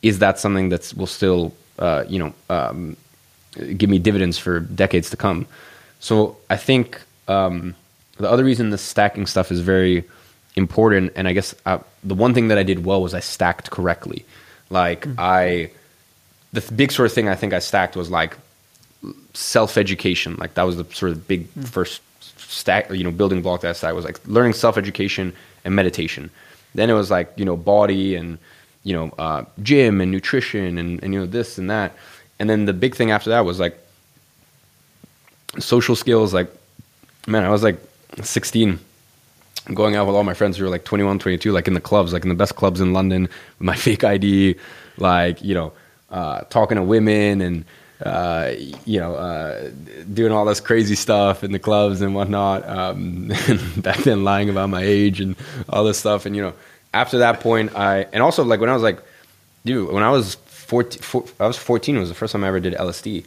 is that something that will still, uh, you know, um, give me dividends for decades to come? So I think um, the other reason the stacking stuff is very important, and I guess I, the one thing that I did well was I stacked correctly. Like mm-hmm. I, the big sort of thing I think I stacked was like self-education. Like that was the sort of big mm-hmm. first stack, you know, building block that I stacked was like learning self-education and meditation. Then it was like, you know, body and, you know, uh, gym and nutrition and, and, you know, this and that. And then the big thing after that was like social skills. Like, man, I was like sixteen going out with all my friends who were like twenty-one, twenty-two, like in the clubs, like in the best clubs in London with my fake I D, like, you know, uh, talking to women and, uh, you know, uh, doing all this crazy stuff in the clubs and whatnot. Um, and back then lying about my age and all this stuff. And, you know, after that point, I, and also like when I was like, dude, when I was fourteen, I was fourteen was the first time I ever did L S D.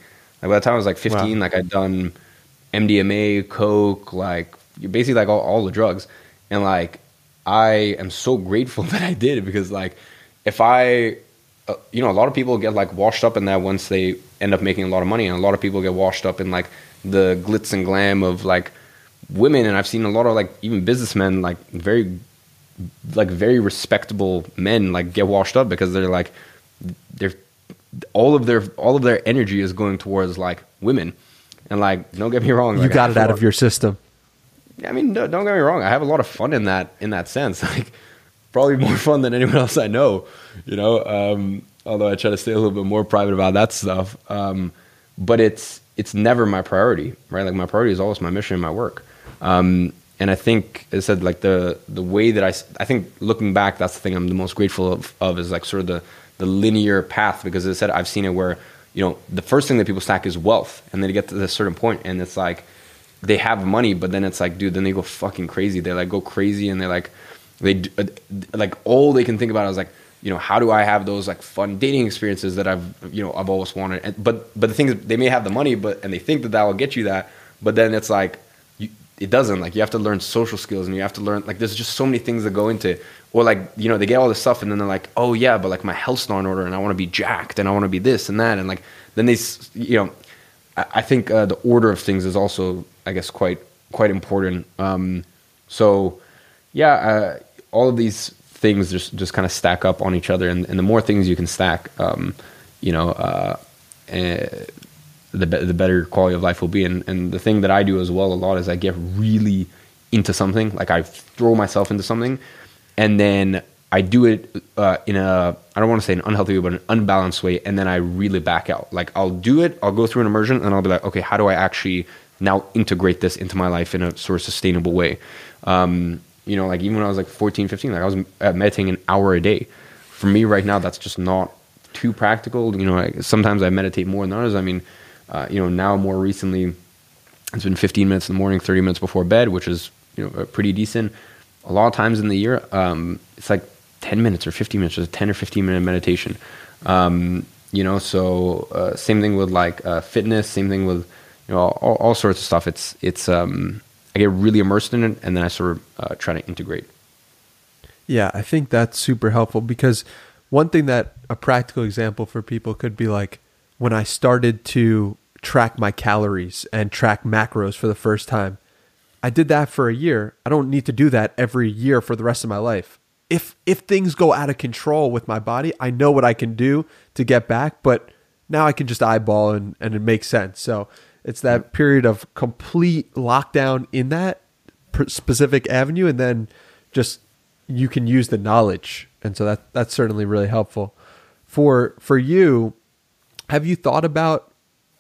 Like by the time I was like fifteen, wow. Like I'd done M D M A, coke, like basically like all, all the drugs. And like, I am so grateful that I did, because like, if I, uh, you know, a lot of people get like washed up in that once they end up making a lot of money. And a lot of people get washed up in like the glitz and glam of like women. And I've seen a lot of like even businessmen, like very, like very respectable men, like get washed up because they're like, they're all of their, all of their energy is going towards like women. And like, don't get me wrong. Like, you got it out of your system. I mean, no, don't get me wrong. I have a lot of fun in that, in that sense, like probably more fun than anyone else I know, you know? Um, although I try to stay a little bit more private about that stuff. Um, but it's, it's never my priority, right? Like my priority is always my mission and my work. Um, And I think, as I said, like the the way that I, I think looking back, that's the thing I'm the most grateful of, of is like sort of the, the linear path, because as I said, I've seen it where, you know, the first thing that people stack is wealth, and they get to this certain point and it's like, they have money, but then it's like, dude, then they go fucking crazy. They like go crazy and they like, they like all they can think about is like, you know, how do I have those like fun dating experiences that I've, you know, I've always wanted. And, but, but the thing is, they may have the money, but, and they think that that will get you that, but then it's like, it doesn't. Like, you have to learn social skills, and you have to learn, like, there's just so many things that go into it. Or like, you know, they get all this stuff and then they're like, oh yeah, but like my health's not in order, and I want to be jacked, and I want to be this and that. And like, then they, you know, I, I think uh, the order of things is also, I guess, quite, quite important. Um, so yeah, uh, all of these things just, just kind of stack up on each other. And, and the more things you can stack, um, you know, uh, uh The, be- the better quality of life will be. And, and the thing that I do as well a lot is I get really into something. Like, I throw myself into something, and then I do it uh, in a, I don't want to say an unhealthy way, but an unbalanced way. And then I really back out. Like, I'll do it, I'll go through an immersion, and I'll be like, okay, how do I actually now integrate this into my life in a sort of sustainable way? Um, you know, like even when I was like fourteen, fifteen, like I was meditating an hour a day. For me right now, that's just not too practical. You know, I, sometimes I meditate more than others. I mean, Uh, you know, now more recently, it's been fifteen minutes in the morning, thirty minutes before bed, which is, you know, pretty decent. A lot of times in the year, um, it's like ten minutes or fifteen minutes, just a ten or fifteen minute meditation. Um, you know, so uh, same thing with like uh, fitness, same thing with, you know, all, all sorts of stuff. It's, it's um, I get really immersed in it, and then I sort of uh, try to integrate. Yeah, I think that's super helpful, because one thing that a practical example for people could be like, when I started to track my calories and track macros for the first time, I did that for a year. I don't need to do that every year for the rest of my life. If if things go out of control with my body, I know what I can do to get back, but now I can just eyeball and, and it makes sense. So it's that period of complete lockdown in that specific avenue, and then just you can use the knowledge. And so that that's certainly really helpful. For for you, have you thought about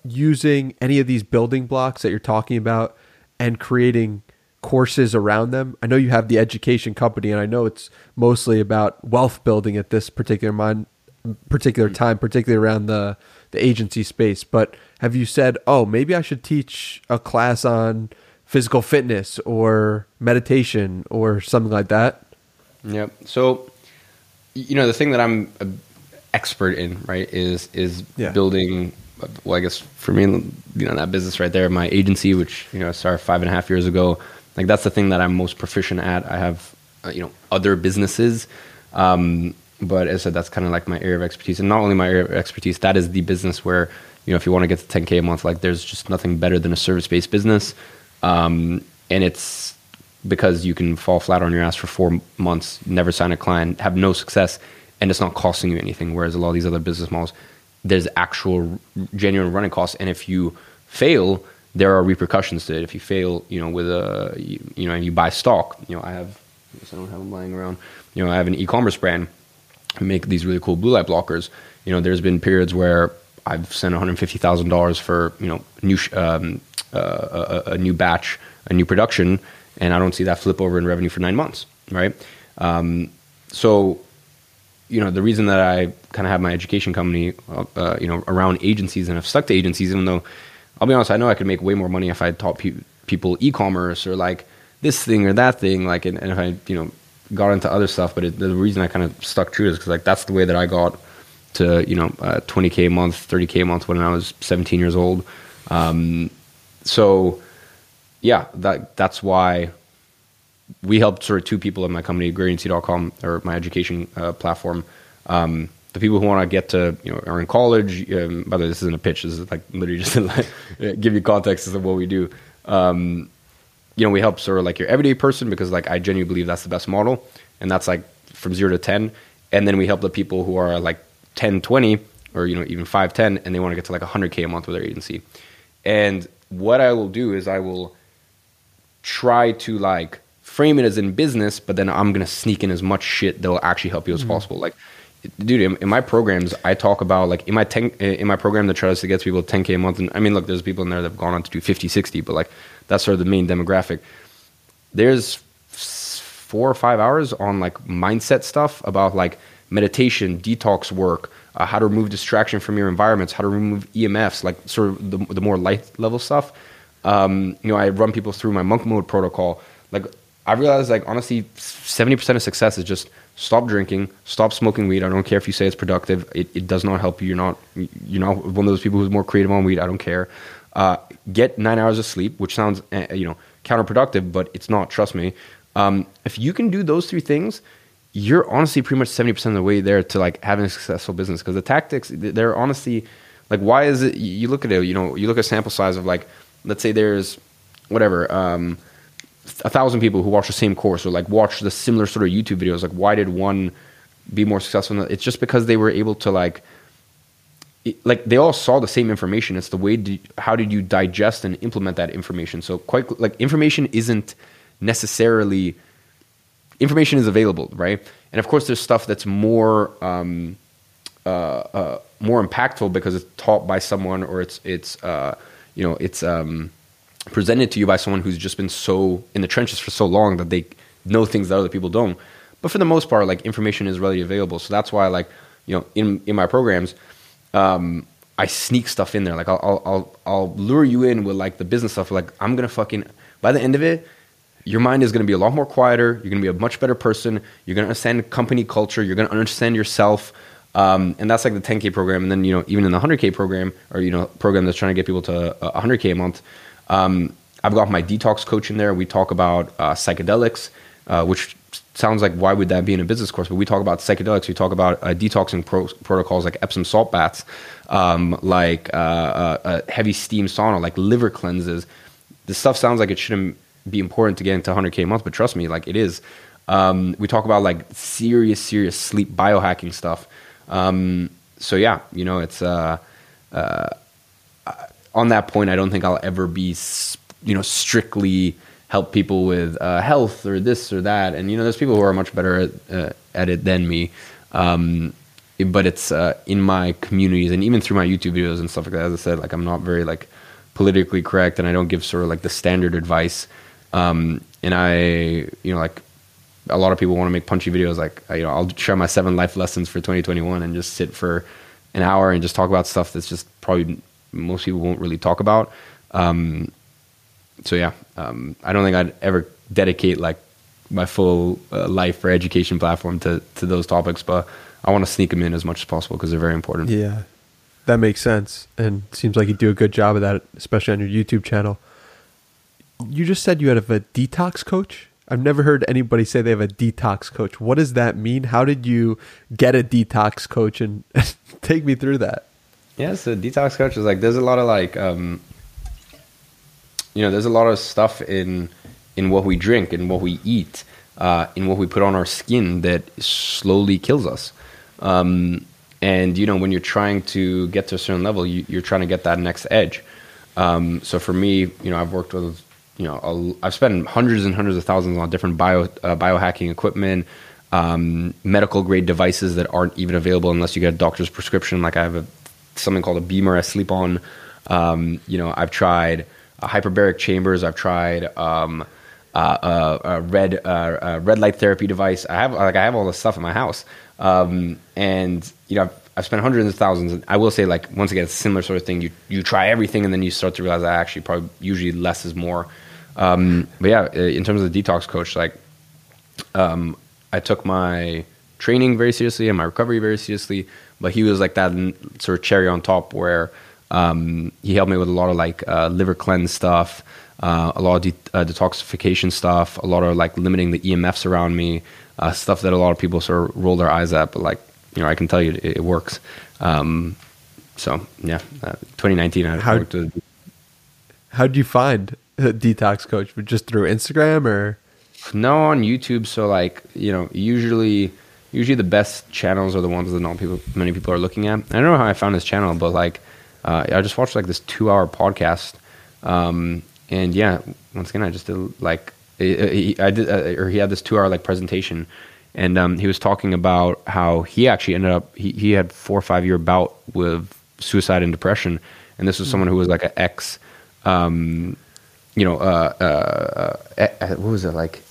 using any of these building blocks that you're talking about and creating courses around them? I know you have the education company, and I know it's mostly about wealth building at this particular mind, particular time, particularly around the, the agency space. But have you said, oh, maybe I should teach a class on physical fitness or meditation or something like that? Yep. So, you know, the thing that I'm a, expert in, right, is is yeah. building, well, I guess for me, you know, that business right there, my agency, which, you know, I started five and a half years ago, like that's the thing that I'm most proficient at. I have, uh, you know, other businesses, um, but as I said, that's kind of like my area of expertise. And not only my area of expertise, that is the business where, you know, if you want to get to ten K a month, like there's just nothing better than a service-based business. Um, and it's because you can fall flat on your ass for four months, never sign a client, have no success, and it's not costing you anything. Whereas a lot of these other business models, there's actual genuine running costs. And if you fail, there are repercussions to it. If you fail, you know, with a, you, you know, and you buy stock, you know, I have, I guess I don't have them lying around, you know, I have an e-commerce brand. I make these really cool blue light blockers. You know, there's been periods where I've sent one hundred fifty thousand dollars for, you know, new, um, uh, a, a new batch, a new production. And I don't see that flip over in revenue for nine months. Right. Um, so, you know, the reason that I kind of have my education company, uh, you know, around agencies, and I've stuck to agencies, even though I'll be honest, I know I could make way more money if I taught pe- people e-commerce or like this thing or that thing, like, and, and if I, you know, got into other stuff. But it, the reason I kind of stuck true is because like that's the way that I got to, you know, uh, twenty K a month, thirty K a month when I was seventeen years old. Um, so yeah, that that's why. We helped sort of two people at my company, grow your agency dot com, or my education uh, platform. Um, the people who want to get to, you know, are in college. Um, by the way, this isn't a pitch. This is like literally just to like give you context as to what we do. Um, you know, we help sort of like your everyday person, because like I genuinely believe that's the best model. And that's like from zero to ten. And then we help the people who are like ten, twenty, or, you know, even five, ten, and they want to get to like one hundred K a month with their agency. And what I will do is I will try to like frame it as in business, but then I'm going to sneak in as much shit that will actually help you as mm-hmm. possible. Like, dude, in, in my programs, I talk about like in my ten, in my program that tries to get people ten K a month. And I mean, look, there's people in there that have gone on to do fifty, sixty, but like that's sort of the main demographic. there's four or five hours on like mindset stuff about like meditation, detox work, uh, how to remove distraction from your environments, how to remove E M Fs, like sort of the, the more light level stuff. Um, you know, I run people through my monk mode protocol. Like I realized like honestly, seventy percent of success is just stop drinking, stop smoking weed. I don't care if you say it's productive. It, it does not help you. You're not, you know, one of those people who's more creative on weed. I don't care. Uh, get nine hours of sleep, which sounds, you know, counterproductive, but it's not, trust me. Um, if you can do those three things, you're honestly pretty much seventy percent of the way there to like having a successful business. Cause the tactics, they're honestly like, why is it, you look at it, you know, you look at sample size of like, let's say there's whatever, um, a thousand people who watch the same course or like watch the similar sort of YouTube videos. Like why did one be more successful than the, it's just because they were able to like, it, like they all saw the same information. It's the way, do, how did you digest and implement that information? So quite like information isn't necessarily, information is available, right? And of course there's stuff that's more, um, uh, uh, more impactful because it's taught by someone or it's, it's, uh, you know, it's, um, presented to you by someone who's just been so in the trenches for so long that they know things that other people don't. But for the most part, like information is readily available. So that's why like, you know, in, in my programs, um, I sneak stuff in there. Like I'll, I'll, I'll, I'll lure you in with like the business stuff. Like I'm going to fucking, by the end of it, your mind is going to be a lot more quieter. You're going to be a much better person. You're going to understand company culture. You're going to understand yourself. Um, and that's like the ten K program. And then, you know, even in the one hundred K program or, you know, program that's trying to get people to uh, one hundred K a month, Um, I've got my detox coach in there. We talk about uh, psychedelics, uh, which sounds like why would that be in a business course? But we talk about psychedelics. We talk about uh, detoxing pro- protocols like Epsom salt baths, um, like uh, uh, heavy steam sauna, like liver cleanses. This stuff sounds like it shouldn't be important to get into one hundred K a month, but trust me, like it is. Um, we talk about like serious, serious sleep biohacking stuff. Um, so yeah, you know, it's... Uh, uh, on that point, I don't think I'll ever be, you know, strictly help people with uh, health or this or that. And, you know, there's people who are much better at, uh, at it than me. Um, but it's uh, in my communities and even through my YouTube videos and stuff like that. As I said, like I'm not very like politically correct and I don't give sort of like the standard advice. Um, and I, you know, like a lot of people want to make punchy videos. Like, you know, I'll share my seven life lessons for twenty twenty-one and just sit for an hour and just talk about stuff that's just probably... most people won't really talk about. Um, so yeah, um, I don't think I'd ever dedicate like my full uh, life or education platform to, to those topics, but I want to sneak them in as much as possible because they're very important. Yeah, that makes sense. And it seems like you do a good job of that, especially on your YouTube channel. You just said you had a detox coach. I've never heard anybody say they have a detox coach. What does that mean? How did you get a detox coach and take me through that? Yeah, so detox coach is like, there's a lot of like, um, you know, there's a lot of stuff in in what we drink, in what we eat, uh, in what we put on our skin that slowly kills us. Um, and, you know, when you're trying to get to a certain level, you, you're trying to get that next edge. Um, so for me, you know, I've worked with, you know, a, I've spent hundreds and hundreds of thousands on different bio uh, biohacking equipment, um, medical grade devices that aren't even available unless you get a doctor's prescription. Like I have a something called a Beamer I sleep on. Um, you know, I've tried uh, hyperbaric chambers. I've tried um, uh, uh, uh, red uh, uh, red light therapy device. I have like I have all this stuff in my house, um, and you know I've, I've spent hundreds of thousands. And I will say, like once again, it's a similar sort of thing. You you try everything, and then you start to realize that actually probably usually less is more. Um, but yeah, in terms of the detox coach, like um, I took my training very seriously and my recovery very seriously. But he was like that sort of cherry on top where um, he helped me with a lot of like uh, liver cleanse stuff, uh, a lot of de- uh, detoxification stuff, a lot of like limiting the E M Fs around me, uh, stuff that a lot of people sort of roll their eyes at. But like, you know, I can tell you it, it works. Um, so yeah, uh, twenty nineteen, I how, worked with. How'd you find a detox coach? Just through Instagram or? No, on YouTube. So like, you know, usually... Usually the best channels are the ones that not people, many people are looking at. I don't know how I found this channel, but like, uh, I just watched like this two hour podcast. Um, and yeah, once again, I just did like, I, I did, uh, or he had this two hour like presentation and, um, he was talking about how he actually ended up, he, he had four or five year bout with suicide and depression. And this was someone who was like an ex, um, you know, uh, uh, uh, what was it, like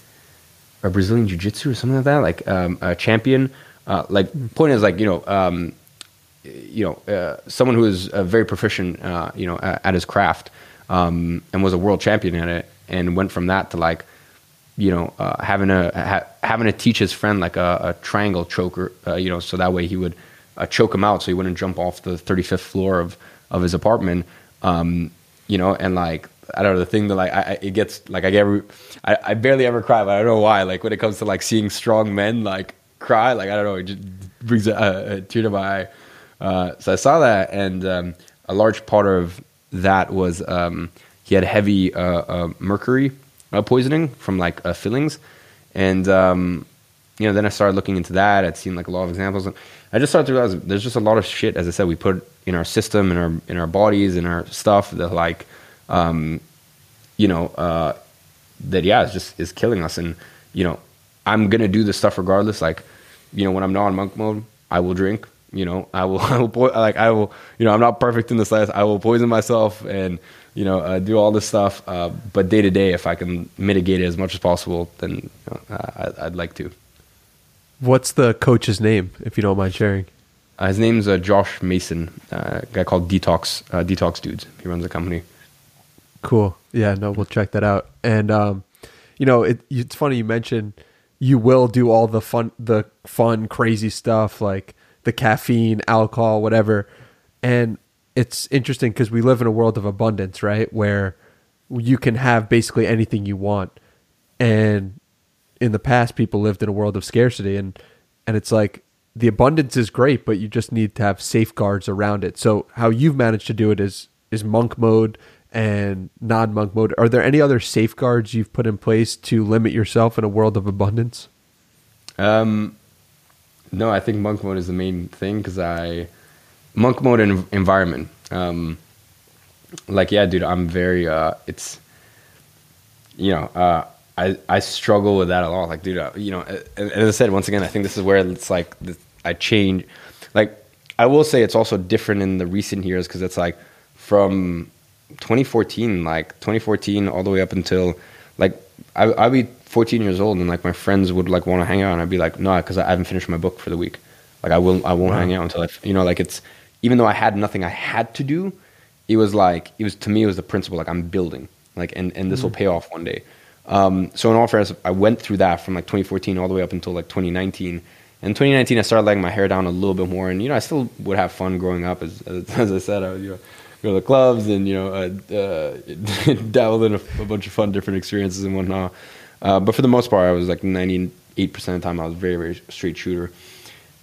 a Brazilian jiu-jitsu or something like that, like um, a champion. Uh, like point is like, you know, um, you know, uh, someone who is uh, very proficient, uh, you know, at, at his craft um, and was a world champion at it, and went from that to like, you know, uh, having a ha- having to teach his friend like a, a triangle choker, uh, you know, so that way he would uh, choke him out so he wouldn't jump off the thirty-fifth floor of of his apartment, um, you know, and like. I don't know, the thing that like I it gets like I get I, I barely ever cry, but I don't know why. Like when it comes to like seeing strong men like cry, like I don't know, it just brings a, a tear to my eye. Uh, so I saw that, and um, a large part of that was um, he had heavy uh, uh, mercury uh, poisoning from like uh, fillings, and um, you know then I started looking into that. I'd seen like a lot of examples, and I just started to realize there's just a lot of shit, as I said, we put in our system, in our in our bodies, in our stuff that like. Um, you know, uh, that, yeah, it's just, is killing us. And, you know, I'm going to do this stuff regardless. Like, you know, when I'm not on monk mode, I will drink, you know, I will, I will, po- like, I will, you know, I'm not perfect in this last, I will poison myself and, you know, uh, do all this stuff. Uh, but day to day, if I can mitigate it as much as possible, then you know, uh, I, I'd like to. What's the coach's name, if you don't mind sharing? Uh, his name's uh, Josh Mason, uh, a guy called Detox, uh, Detox Dudes. He runs a company. Cool. Yeah, no, we'll check that out. And, um, you know, it, it's funny you mentioned you will do all the fun, the fun, crazy stuff like the caffeine, alcohol, whatever. And it's interesting because we live in a world of abundance, right? Where you can have basically anything you want. And in the past, people lived in a world of scarcity. And, and it's like the abundance is great, but you just need to have safeguards around it. So how you've managed to do it is is monk mode and non-monk mode. Are there any other safeguards you've put in place to limit yourself in a world of abundance? Um, no, I think monk mode is the main thing because I... Monk mode and environment. Um, like, yeah, dude, I'm very... Uh, it's... You know, uh, I, I struggle with that a lot. Like, dude, I, you know, as I said, once again, I think this is where it's like I change... Like, I will say it's also different in the recent years because it's like from... twenty fourteen like twenty fourteen all the way up until like I, I'd be fourteen years old, and like my friends would like want to hang out, and I'd be like, no, because I haven't finished my book for the week. Like I will, I won't wow. hang out until I, you know, like it's, even though I had nothing I had to do, it was like, it was, to me, it was the principle, like I'm building, like, and, and this mm-hmm. will pay off one day. Um, so in all fairness, I went through that from like twenty fourteen all the way up until like twenty nineteen. And twenty nineteen, I started letting my hair down a little bit more, and, you know, I still would have fun growing up, as, as, as I said, I was, you know, go to the clubs and, you know, uh, uh, dabbled in a, a bunch of fun, different experiences and whatnot. Uh, but for the most part, I was like ninety-eight percent of the time I was very, very straight shooter.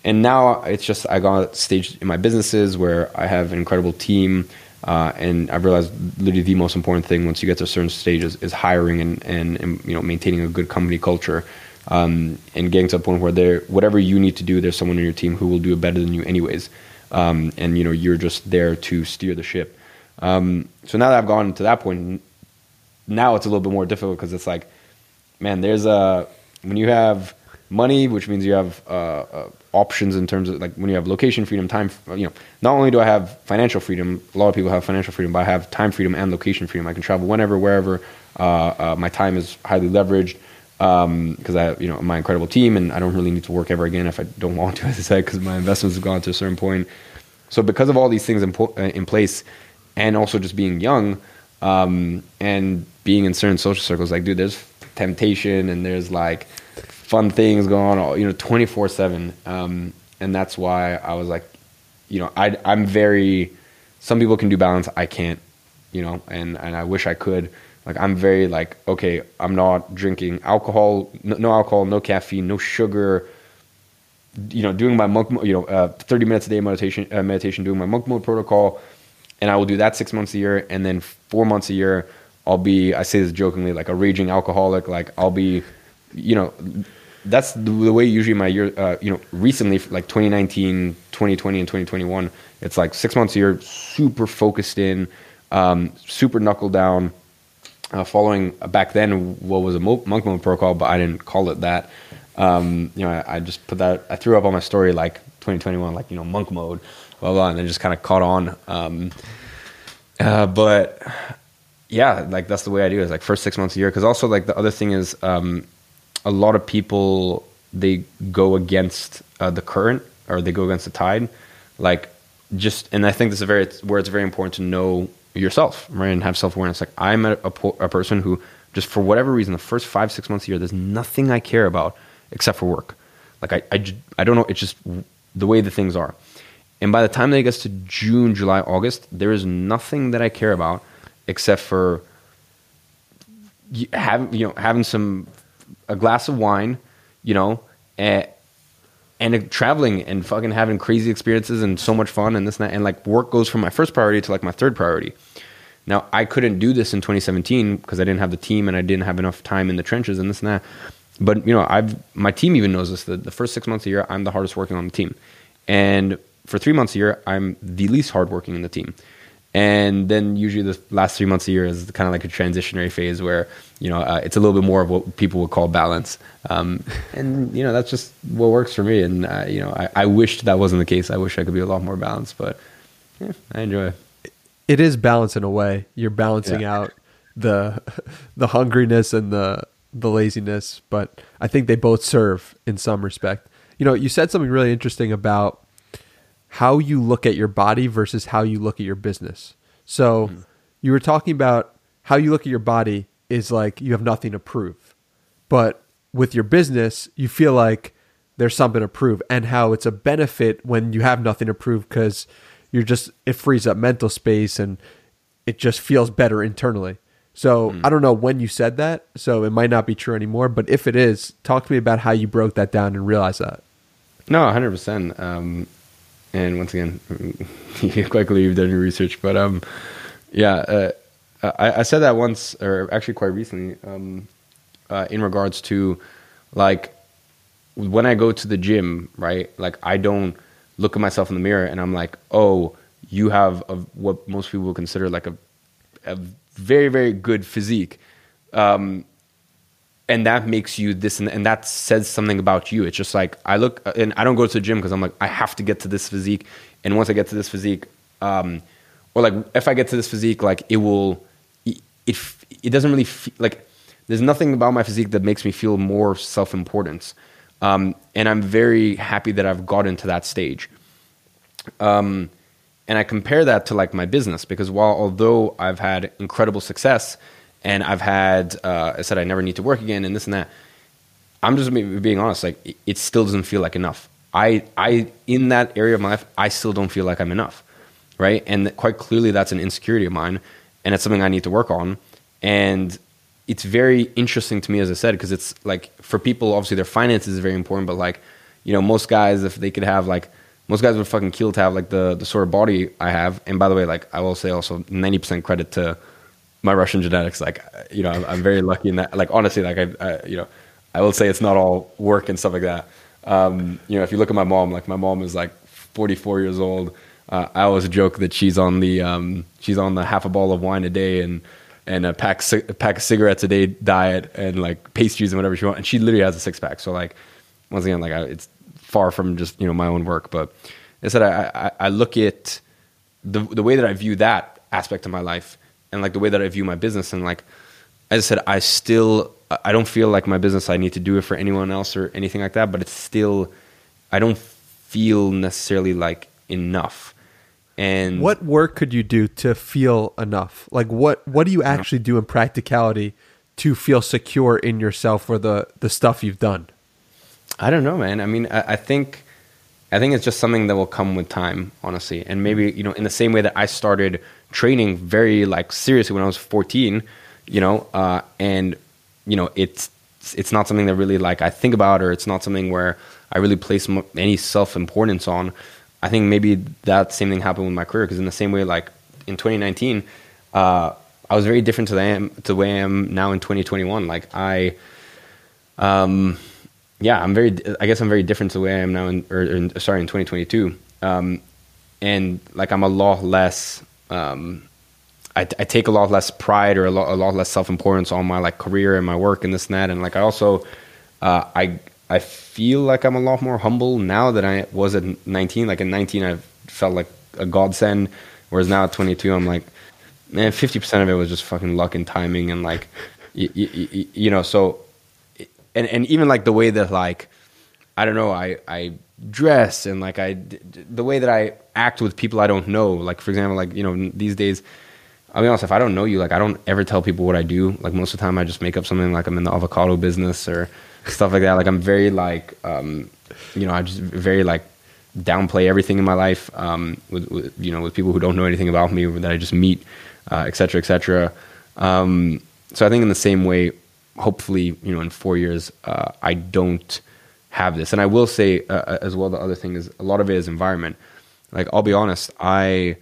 And now it's just, I got staged in my businesses where I have an incredible team. Uh, and I realized literally the most important thing once you get to a certain stage is, is hiring and, and, and, you know, maintaining a good company culture. Um, and getting to a point where they're, whatever you need to do, there's someone in your team who will do it better than you anyways. Um, and, you know, you're just there to steer the ship. Um, so now that I've gone to that point, now it's a little bit more difficult because it's like, man, there's a, when you have money, which means you have uh, uh, options in terms of like when you have location freedom, time, you know, not only do I have financial freedom, a lot of people have financial freedom, but I have time freedom and location freedom. I can travel whenever, wherever. Uh, uh, my time is highly leveraged. Um, cause I, you know, my incredible team, and I don't really need to work ever again if I don't want to, as I said, cause my investments have gone to a certain point. So because of all these things in, po- in place and also just being young, um, and being in certain social circles, like, dude, there's temptation and there's like fun things going on, you know, twenty-four seven. Um, and that's why I was like, you know, I, I'm very, some people can do balance. I can't, you know, and, and I wish I could. Like, I'm very like, okay, I'm not drinking alcohol, no, no alcohol, no caffeine, no sugar, you know, doing my monk, you know, uh, thirty minutes a day meditation, uh, meditation, doing my monk mode protocol. And I will do that six months a year. And then four months a year, I'll be, I say this jokingly, like a raging alcoholic. Like I'll be, you know, that's the way usually my year, uh, you know, recently, like twenty nineteen, twenty twenty and twenty twenty-one, it's like six months a year, super focused in, um, super knuckled down. Uh, following back then what was a monk mode protocol, but I didn't call it that. Um, you know, I, I just put that, I threw up on my story like twenty twenty-one, like, you know, monk mode, blah, blah, and then just kind of caught on. Um, uh, but yeah, like that's the way I do it. It's like first six months a year. Because also like the other thing is um, a lot of people, they go against uh, the current or they go against the tide. Like just, and I think this is very, where it's very important to know yourself, right? And have self-awareness. Like I'm a, a, po- a person who just for whatever reason, the first five, six months a year, there's nothing I care about except for work. Like I, I, I don't know. It's just the way the things are. And by the time that it gets to June, July, August, there is nothing that I care about except for having, you know, having some, a glass of wine, you know, and, and traveling and fucking having crazy experiences and so much fun and this and that. And like work goes from my first priority to like my third priority. Now I couldn't do this in twenty seventeen because I didn't have the team and I didn't have enough time in the trenches and this and that. But you know, I've, my team even knows this, that the first six months a year, I'm the hardest working on the team. And for three months a year, I'm the least hardworking in the team. And then usually the last three months a year is kind of like a transitionary phase where, you know, uh, it's a little bit more of what people would call balance. Um, and, you know, that's just what works for me. And, uh, you know, I, I wished that wasn't the case. I wish I could be a lot more balanced, but yeah, I enjoy it. It is balance in a way. You're balancing yeah. out the the hungriness and the, the laziness, but I think they both serve in some respect. You know, you said something really interesting about how you look at your body versus how you look at your business. So mm-hmm. you were talking about how you look at your body is like you have nothing to prove. But with your business, you feel like there's something to prove, and how it's a benefit when you have nothing to prove because you're just, it frees up mental space and it just feels better internally. So mm-hmm. I don't know when you said that, so it might not be true anymore. But if it is, talk to me about how you broke that down and realized that. No, one hundred percent. Um, And once again, quite clearly you've done your research, but um, yeah, uh, I, I said that once, or actually quite recently, um, uh, in regards to like when I go to the gym, right? Like I don't look at myself in the mirror and I'm like, oh, you have a, what most people would consider like a, a very, very good physique, um, and that makes you this, and, and that says something about you. It's just like, I look, and I don't go to the gym because I'm like, I have to get to this physique. And once I get to this physique, um, or like, if I get to this physique, like it will, it, it, it doesn't really feel like, there's nothing about my physique that makes me feel more self-importance. Um, and I'm very happy that I've gotten to that stage. Um, and I compare that to like my business, because while, although I've had incredible success, and I've had, uh, I said, I never need to work again and this and that. I'm just being honest. Like it still doesn't feel like enough. I, I, in that area of my life, I still don't feel like I'm enough. Right. And quite clearly that's an insecurity of mine, and it's something I need to work on. And it's very interesting to me, as I said, because it's like for people, obviously their finances is very important, but like, you know, most guys, if they could have like, most guys would fucking kill to have like the, the sort of body I have. And by the way, like I will say also ninety percent credit to my Russian genetics, like, you know, I'm, I'm very lucky in that. Like, honestly, like, I, I, you know, I will say it's not all work and stuff like that. Um, you know, if you look at my mom, like my mom is like forty-four years old. Uh, I always joke that she's on the, um, she's on the half a bottle of wine a day and, and a pack, a pack of cigarettes a day diet and like pastries and whatever she wants. And she literally has a six pack. So like, once again, like I, it's far from just, you know, my own work, but instead I, I, I look at the, the way that I view that aspect of my life, and like the way that I view my business. And like, as I said, I still, I don't feel like my business, I need to do it for anyone else or anything like that, but it's still, I don't feel necessarily like enough. And what work could you do to feel enough? Like what, what do you actually do in practicality to feel secure in yourself for the, the stuff you've done? I don't know, man. I mean, I, I think, I think it's just something that will come with time, honestly. And maybe, you know, in the same way that I started training very like seriously when I was fourteen, you know, uh, and you know, it's, it's not something that really like I think about, or it's not something where I really place m- any self-importance on. I think maybe that same thing happened with my career. Cause in the same way, like in twenty nineteen, uh, I was very different to the, I am, to the way I am now in twenty twenty-one. Like I, um, yeah, I'm very, I guess I'm very different to the way I am now in, or in, sorry, in twenty twenty-two. Um, and like, I'm a lot less, um, I, I take a lot less pride or a lot, a lot less self-importance on my like career and my work and this and that. And like, I also, uh, I, I feel like I'm a lot more humble now than I was at nineteen. Like at nineteen, I felt like a godsend. Whereas now at twenty-two, I'm like, man, fifty percent of it was just fucking luck and timing and like, you, you, you know, so, and, and even like the way that like, I don't know, I, I dress and like I, the way that I act with people I don't know, like for example, like, you know, these days, I'll be honest, if I don't know you, like I don't ever tell people what I do. Like most of the time I just make up something like I'm in the avocado business or stuff like that. Like I'm very like, um, you know, I just very like downplay everything in my life um, with, with, you know, with people who don't know anything about me or that I just meet, uh, et cetera, et cetera. Um, so I think in the same way, hopefully, you know, in four years, uh, I don't have this. And I will say uh, as well, the other thing is a lot of it is environment. Like, I'll be honest, I...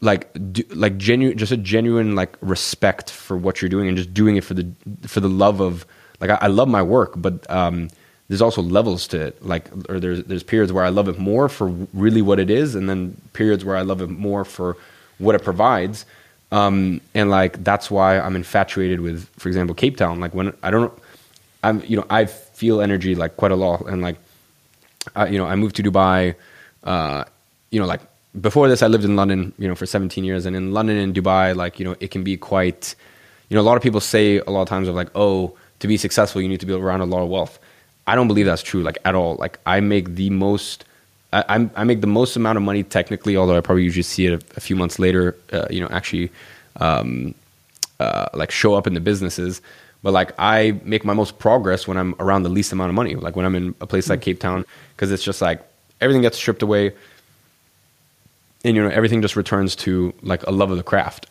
like, do, like genuine, just a genuine like respect for what you're doing and just doing it for the, for the love of like, I, I love my work, but, um, there's also levels to it. Like, or there's, there's periods where I love it more for really what it is. And then periods where I love it more for what it provides. Um, and like, that's why I'm infatuated with, for example, Cape Town. Like when I don't, I'm, you know, I feel energy like quite a lot. And like, I, you know, I moved to Dubai, uh, you know, like, before this, I lived in London, you know, for seventeen years. And in London and Dubai, like, you know, it can be quite, you know, a lot of people say a lot of times of like, oh, to be successful, you need to be around a lot of wealth. I don't believe that's true, like at all. Like I make the most, I, I'm, I make the most amount of money technically, although I probably usually see it a, a few months later, uh, you know, actually um, uh, like show up in the businesses. But like I make my most progress when I'm around the least amount of money, like when I'm in a place like Cape Town, because it's just like everything gets stripped away. And, you know, everything just returns to like a love of the craft.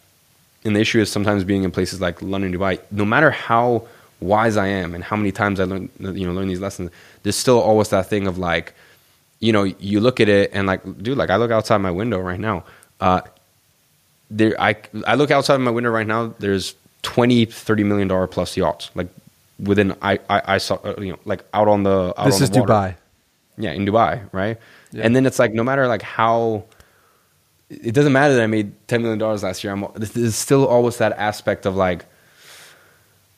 And the issue is sometimes being in places like London, Dubai, no matter how wise I am and how many times I learn, you know, learn these lessons, there's still always that thing of like, you know, you look at it and like, dude, like I look outside my window right now. Uh, there, I, I look outside my window right now, there's twenty, thirty million dollar plus yachts, like within, I, I, I saw, uh, you know, like out on the, out this on is the water. Dubai. Yeah. In Dubai. Right. Yeah. And then it's like, no matter like how, it doesn't matter that I made ten million dollars last year. I'm, there's still always that aspect of like,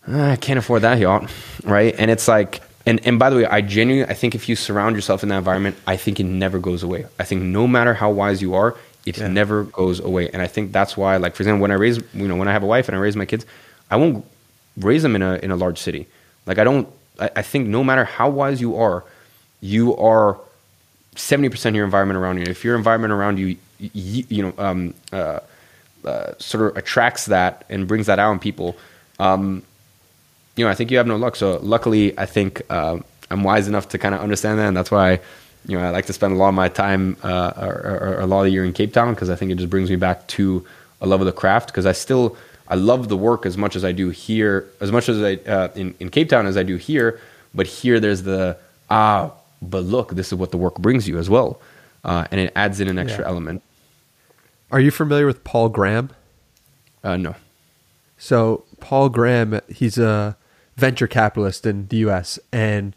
ah, I can't afford that yacht, right? And it's like, and, and by the way, I genuinely, I think if you surround yourself in that environment, I think it never goes away. I think no matter how wise you are, it yeah. never goes away. And I think that's why, like, for example, when I raise, you know, when I have a wife and I raise my kids, I won't raise them in a, in a large city. Like I don't, I, I think no matter how wise you are, you are seventy percent of your environment around you. If your environment around you, you, you know, um, uh, uh, sort of attracts that and brings that out in people, um, you know, I think you have no luck. So luckily, I think uh, I'm wise enough to kind of understand that. And that's why, you know, I like to spend a lot of my time uh, or, or a lot of the year in Cape Town, because I think it just brings me back to a love of the craft, because I still, I love the work as much as I do here, as much as I, uh, in, in Cape Town as I do here, but here there's the, ah, but look, this is what the work brings you as well. Uh, and it adds in an extra yeah. element. Are you familiar with Paul Graham? Uh, no. So Paul Graham, he's a venture capitalist in the U S, and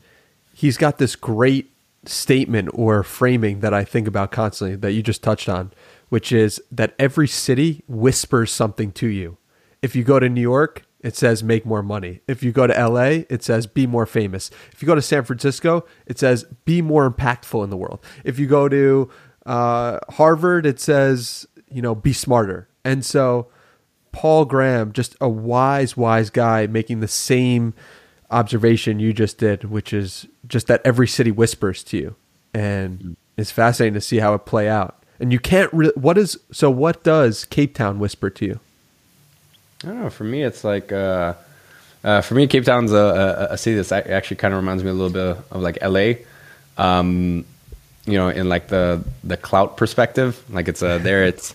he's got this great statement or framing that I think about constantly that you just touched on, which is that every city whispers something to you. If you go to New York, it says make more money. If you go to L A, it says be more famous. If you go to San Francisco, it says be more impactful in the world. If you go to uh, Harvard, it says, you know, be smarter. And so Paul Graham, just a wise, wise guy making the same observation you just did, which is just that every city whispers to you. And it's fascinating to see how it play out. And you can't really, what is, so what does Cape Town whisper to you? I don't know. For me, it's like, uh, uh, for me, Cape Town's a, a, a city that's actually kind of reminds me a little bit of, of like L A, um, you know, in like the, the clout perspective, like it's uh, there. It's,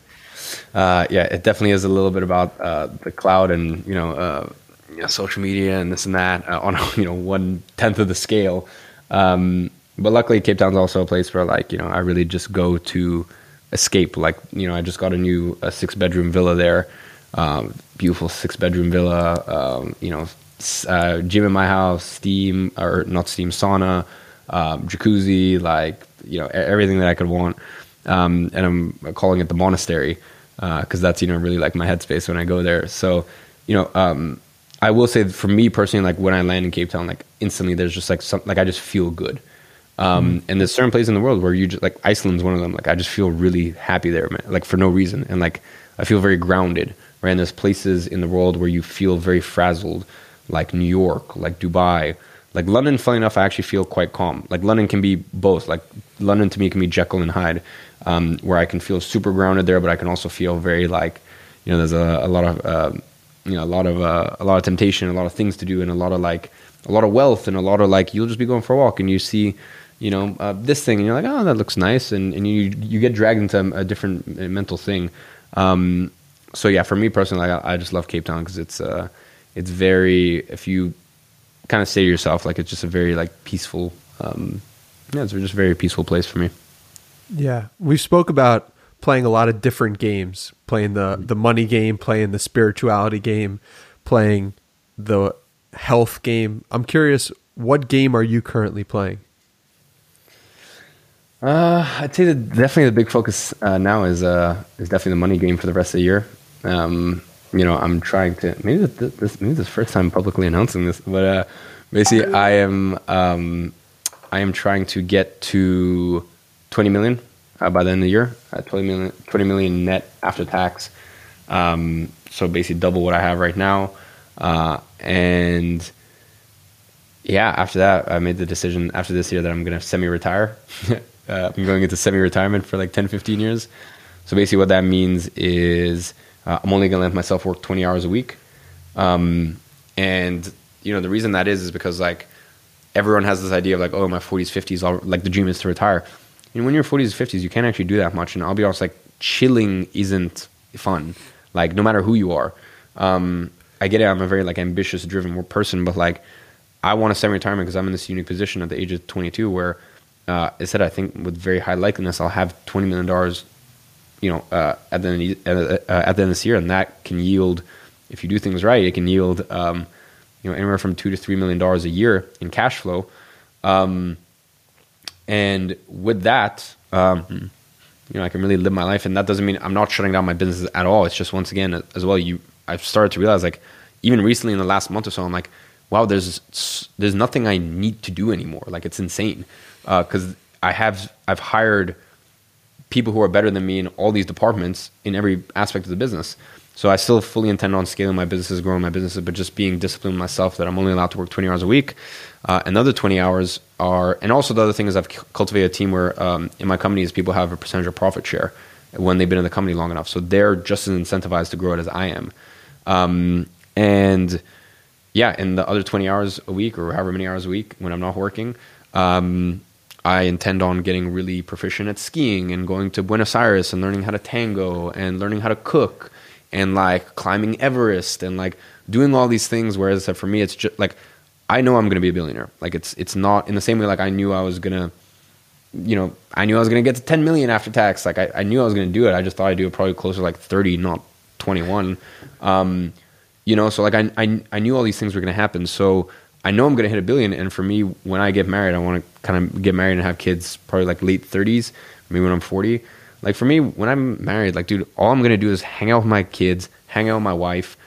uh, yeah, it definitely is a little bit about, uh, the clout and, you know, uh, you know, social media and this and that uh, on, you know, one tenth of the scale. Um, but luckily Cape Town's also a place where like, you know, I really just go to escape. Like, you know, I just got a new a six bedroom villa there. Um, beautiful six bedroom villa, um, you know, uh, gym in my house, steam or not steam sauna, um, jacuzzi, like, you know, everything that I could want. Um, and I'm calling it the monastery, uh, cause that's, you know, really like my headspace when I go there. So, you know, um, I will say for me personally, like when I land in Cape Town, like instantly there's just like something, like I just feel good. Um, mm-hmm. And there's certain places in the world where you just like Iceland's one of them. Like I just feel really happy there, man, like for no reason. And like, I feel very grounded, right? And there's places in the world where you feel very frazzled, like New York, like Dubai, like London. Funny enough, I actually feel quite calm. Like London can be both. Like London to me can be Jekyll and Hyde, um, where I can feel super grounded there, but I can also feel very like, you know, there's a, a lot of, uh, you know, a lot of, uh, a lot of temptation, a lot of things to do, and a lot of like, a lot of wealth, and a lot of like, you'll just be going for a walk and you see, you know, uh, this thing, and you're like, oh, that looks nice. And, and you, you get dragged into a different mental thing. Um, so yeah, for me personally, like, I, I just love Cape Town because it's, uh, it's very, if you kind of say to yourself, like, it's just a very like peaceful, um, yeah, it's just a very peaceful place for me. Yeah. We spoke about playing a lot of different games, playing the, the money game, playing the spirituality game, playing the health game. I'm curious, what game are you currently playing? Uh, I'd say that definitely the big focus uh, now is uh, is definitely the money game for the rest of the year. Um, you know, I'm trying to, maybe this, this, maybe this is the first time publicly announcing this, but uh, basically I am um, I am trying to get to twenty million uh, by the end of the year, uh, twenty million, twenty million net after tax. Um, so basically double what I have right now. Uh, and yeah, after that, I made the decision after this year that I'm going to semi-retire. uh, I'm going into semi-retirement for like ten, fifteen years. So basically what that means is uh, I'm only going to let myself work twenty hours a week. Um, and, you know, the reason that is, is because like everyone has this idea of like, oh, my forties, fifties, I'll, like the dream is to retire. And when you're forties, fifties, you can't actually do that much. And I'll be honest, like chilling isn't fun, like no matter who you are. Um, I get it. I'm a very like ambitious, driven person, but like I want to semi-retirement because I'm in this unique position at the age of twenty-two, where uh, instead I think with very high likeliness I'll have twenty million dollars, you know, uh, at the end of, uh, at the end of this year, and that can yield, if you do things right, it can yield, um, you know, anywhere from two to three million dollars a year in cash flow, um, and with that, um, you know, I can really live my life, and that doesn't mean I'm not shutting down my business at all. It's just once again as well you. I've started to realize, like, even recently in the last month or so, I'm like, wow, there's there's nothing I need to do anymore. Like, it's insane because uh, I have I've hired people who are better than me in all these departments in every aspect of the business. So I still fully intend on scaling my businesses, growing my businesses, but just being disciplined myself that I'm only allowed to work twenty hours a week. Uh, another twenty hours are, and also the other thing is I've cultivated a team where um, in my companies people have a percentage of profit share when they've been in the company long enough, so they're just as incentivized to grow it as I am. Um, and yeah, in the other twenty hours a week or however many hours a week when I'm not working, um, I intend on getting really proficient at skiing and going to Buenos Aires and learning how to tango and learning how to cook and like climbing Everest and like doing all these things. Whereas for me, it's just like, I know I'm going to be a billionaire. Like it's, it's not in the same way. Like I knew I was going to, you know, I knew I was going to get to ten million after tax. Like I, I knew I was going to do it. I just thought I'd do it probably closer to like thirty, not twenty-one. Um, you know, so like I, I, I knew all these things were going to happen. So I know I'm going to hit a billion. And for me, when I get married, I want to kind of get married and have kids probably like late thirties, maybe when I'm forty. Like for me, when I'm married, like, dude, all I'm going to do is hang out with my kids, hang out with my wife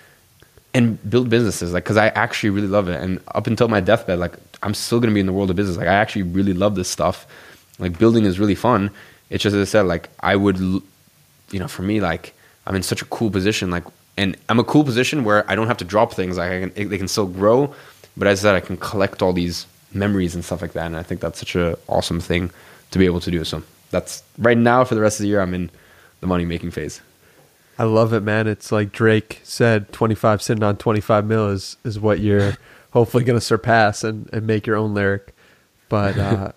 and build businesses. Like, cause I actually really love it. And up until my deathbed, like I'm still going to be in the world of business. Like I actually really love this stuff. Like building is really fun. It's just, as I said, like I would, you know, for me, like I'm in such a cool position, like, and I'm a cool position where I don't have to drop things. Like I can, it, they can still grow, but as I said, I can collect all these memories and stuff like that. And I think that's such an awesome thing to be able to do. So that's right now for the rest of the year, I'm in the money making phase. I love it, man. It's like Drake said, twenty-five sitting on twenty-five mil is, is what you're hopefully going to surpass and, and make your own lyric. But, uh,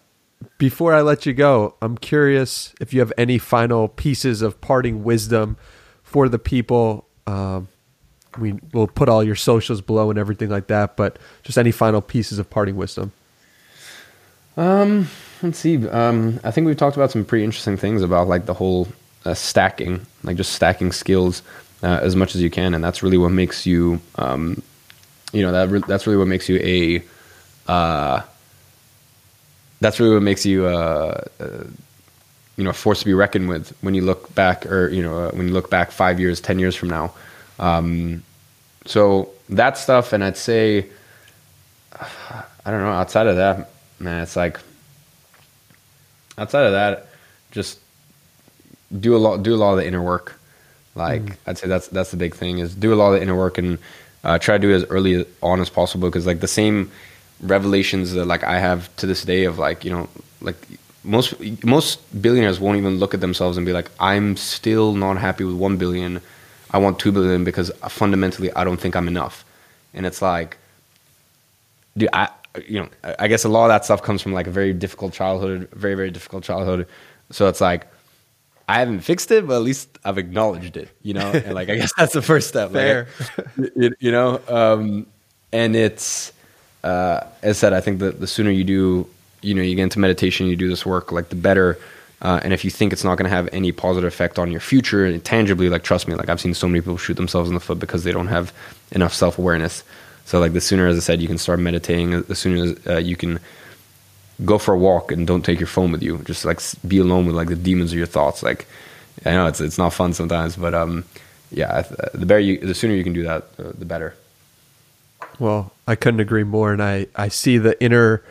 before I let you go, I'm curious if you have any final pieces of parting wisdom for the people. Um, we will put all your socials below and everything like that, but just any final pieces of parting wisdom. Um, let's see. Um, I think we've talked about some pretty interesting things about like the whole uh, stacking, like just stacking skills uh, as much as you can. And that's really what makes you, um, you know, that re- that's really what makes you a, uh, that's really what makes you, uh, uh, you know, a force to be reckoned with when you look back, or, you know, uh, when you look back five years, ten years from now. Um, so that stuff. And I'd say, I don't know, outside of that, man, it's like, outside of that, just do a lot, do a lot of the inner work. Like mm. I'd say that's that's the big thing, is do a lot of the inner work and uh, try to do it as early on as possible, because like the same revelations that like I have to this day of like, you know, like most most billionaires won't even look at themselves and be like, I'm still not happy with one billion, I want two billion, because fundamentally I don't think I'm enough. And it's like, dude, I you know, I guess a lot of that stuff comes from like a very difficult childhood, very, very difficult childhood. So it's like, I haven't fixed it, but at least I've acknowledged it, you know? And like, I guess that's the first step. Fair. Like, it, you know? Um, and it's, uh, as I said, I think that the sooner you do, you know, you get into meditation, you do this work, like the better. Uh, and if you think it's not going to have any positive effect on your future and tangibly, like, trust me, like I've seen so many people shoot themselves in the foot because they don't have enough self-awareness. So like the sooner, as I said, you can start meditating, the sooner uh, you can go for a walk and don't take your phone with you. Just like be alone with like the demons of your thoughts. Like I know it's it's not fun sometimes, but um, yeah, the better you, the sooner you can do that, uh, the better. Well, I couldn't agree more, and I I see the inner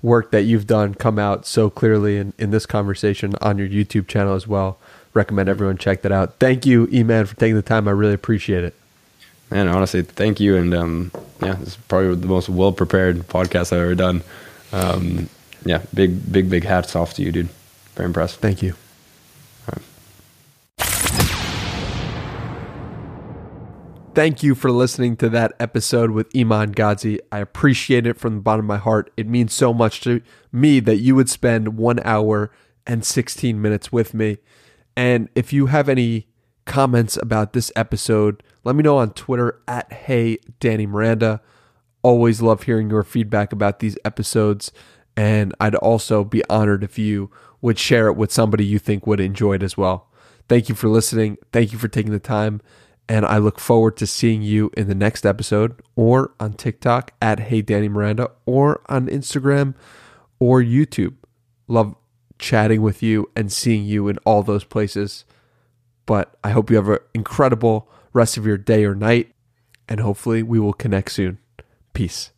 work that you've done come out so clearly in in this conversation on your YouTube channel as well. Recommend everyone check that out. Thank you, Iman, for taking the time. I really appreciate it. Man, honestly, thank you, and um, yeah, it's probably the most well prepared podcast I've ever done. Um. Yeah, big, big, big hats off to you, dude. Very impressed. Thank you. All right. Thank you for listening to that episode with Iman Gadzhi. I appreciate it from the bottom of my heart. It means so much to me that you would spend one hour and sixteen minutes with me. And if you have any comments about this episode, let me know on Twitter at Hey Danny Miranda. Always love hearing your feedback about these episodes. And I'd also be honored if you would share it with somebody you think would enjoy it as well. Thank you for listening. Thank you for taking the time. And I look forward to seeing you in the next episode, or on TikTok at Hey Danny Miranda, or on Instagram or YouTube. Love chatting with you and seeing you in all those places. But I hope you have an incredible rest of your day or night. And hopefully we will connect soon. Peace.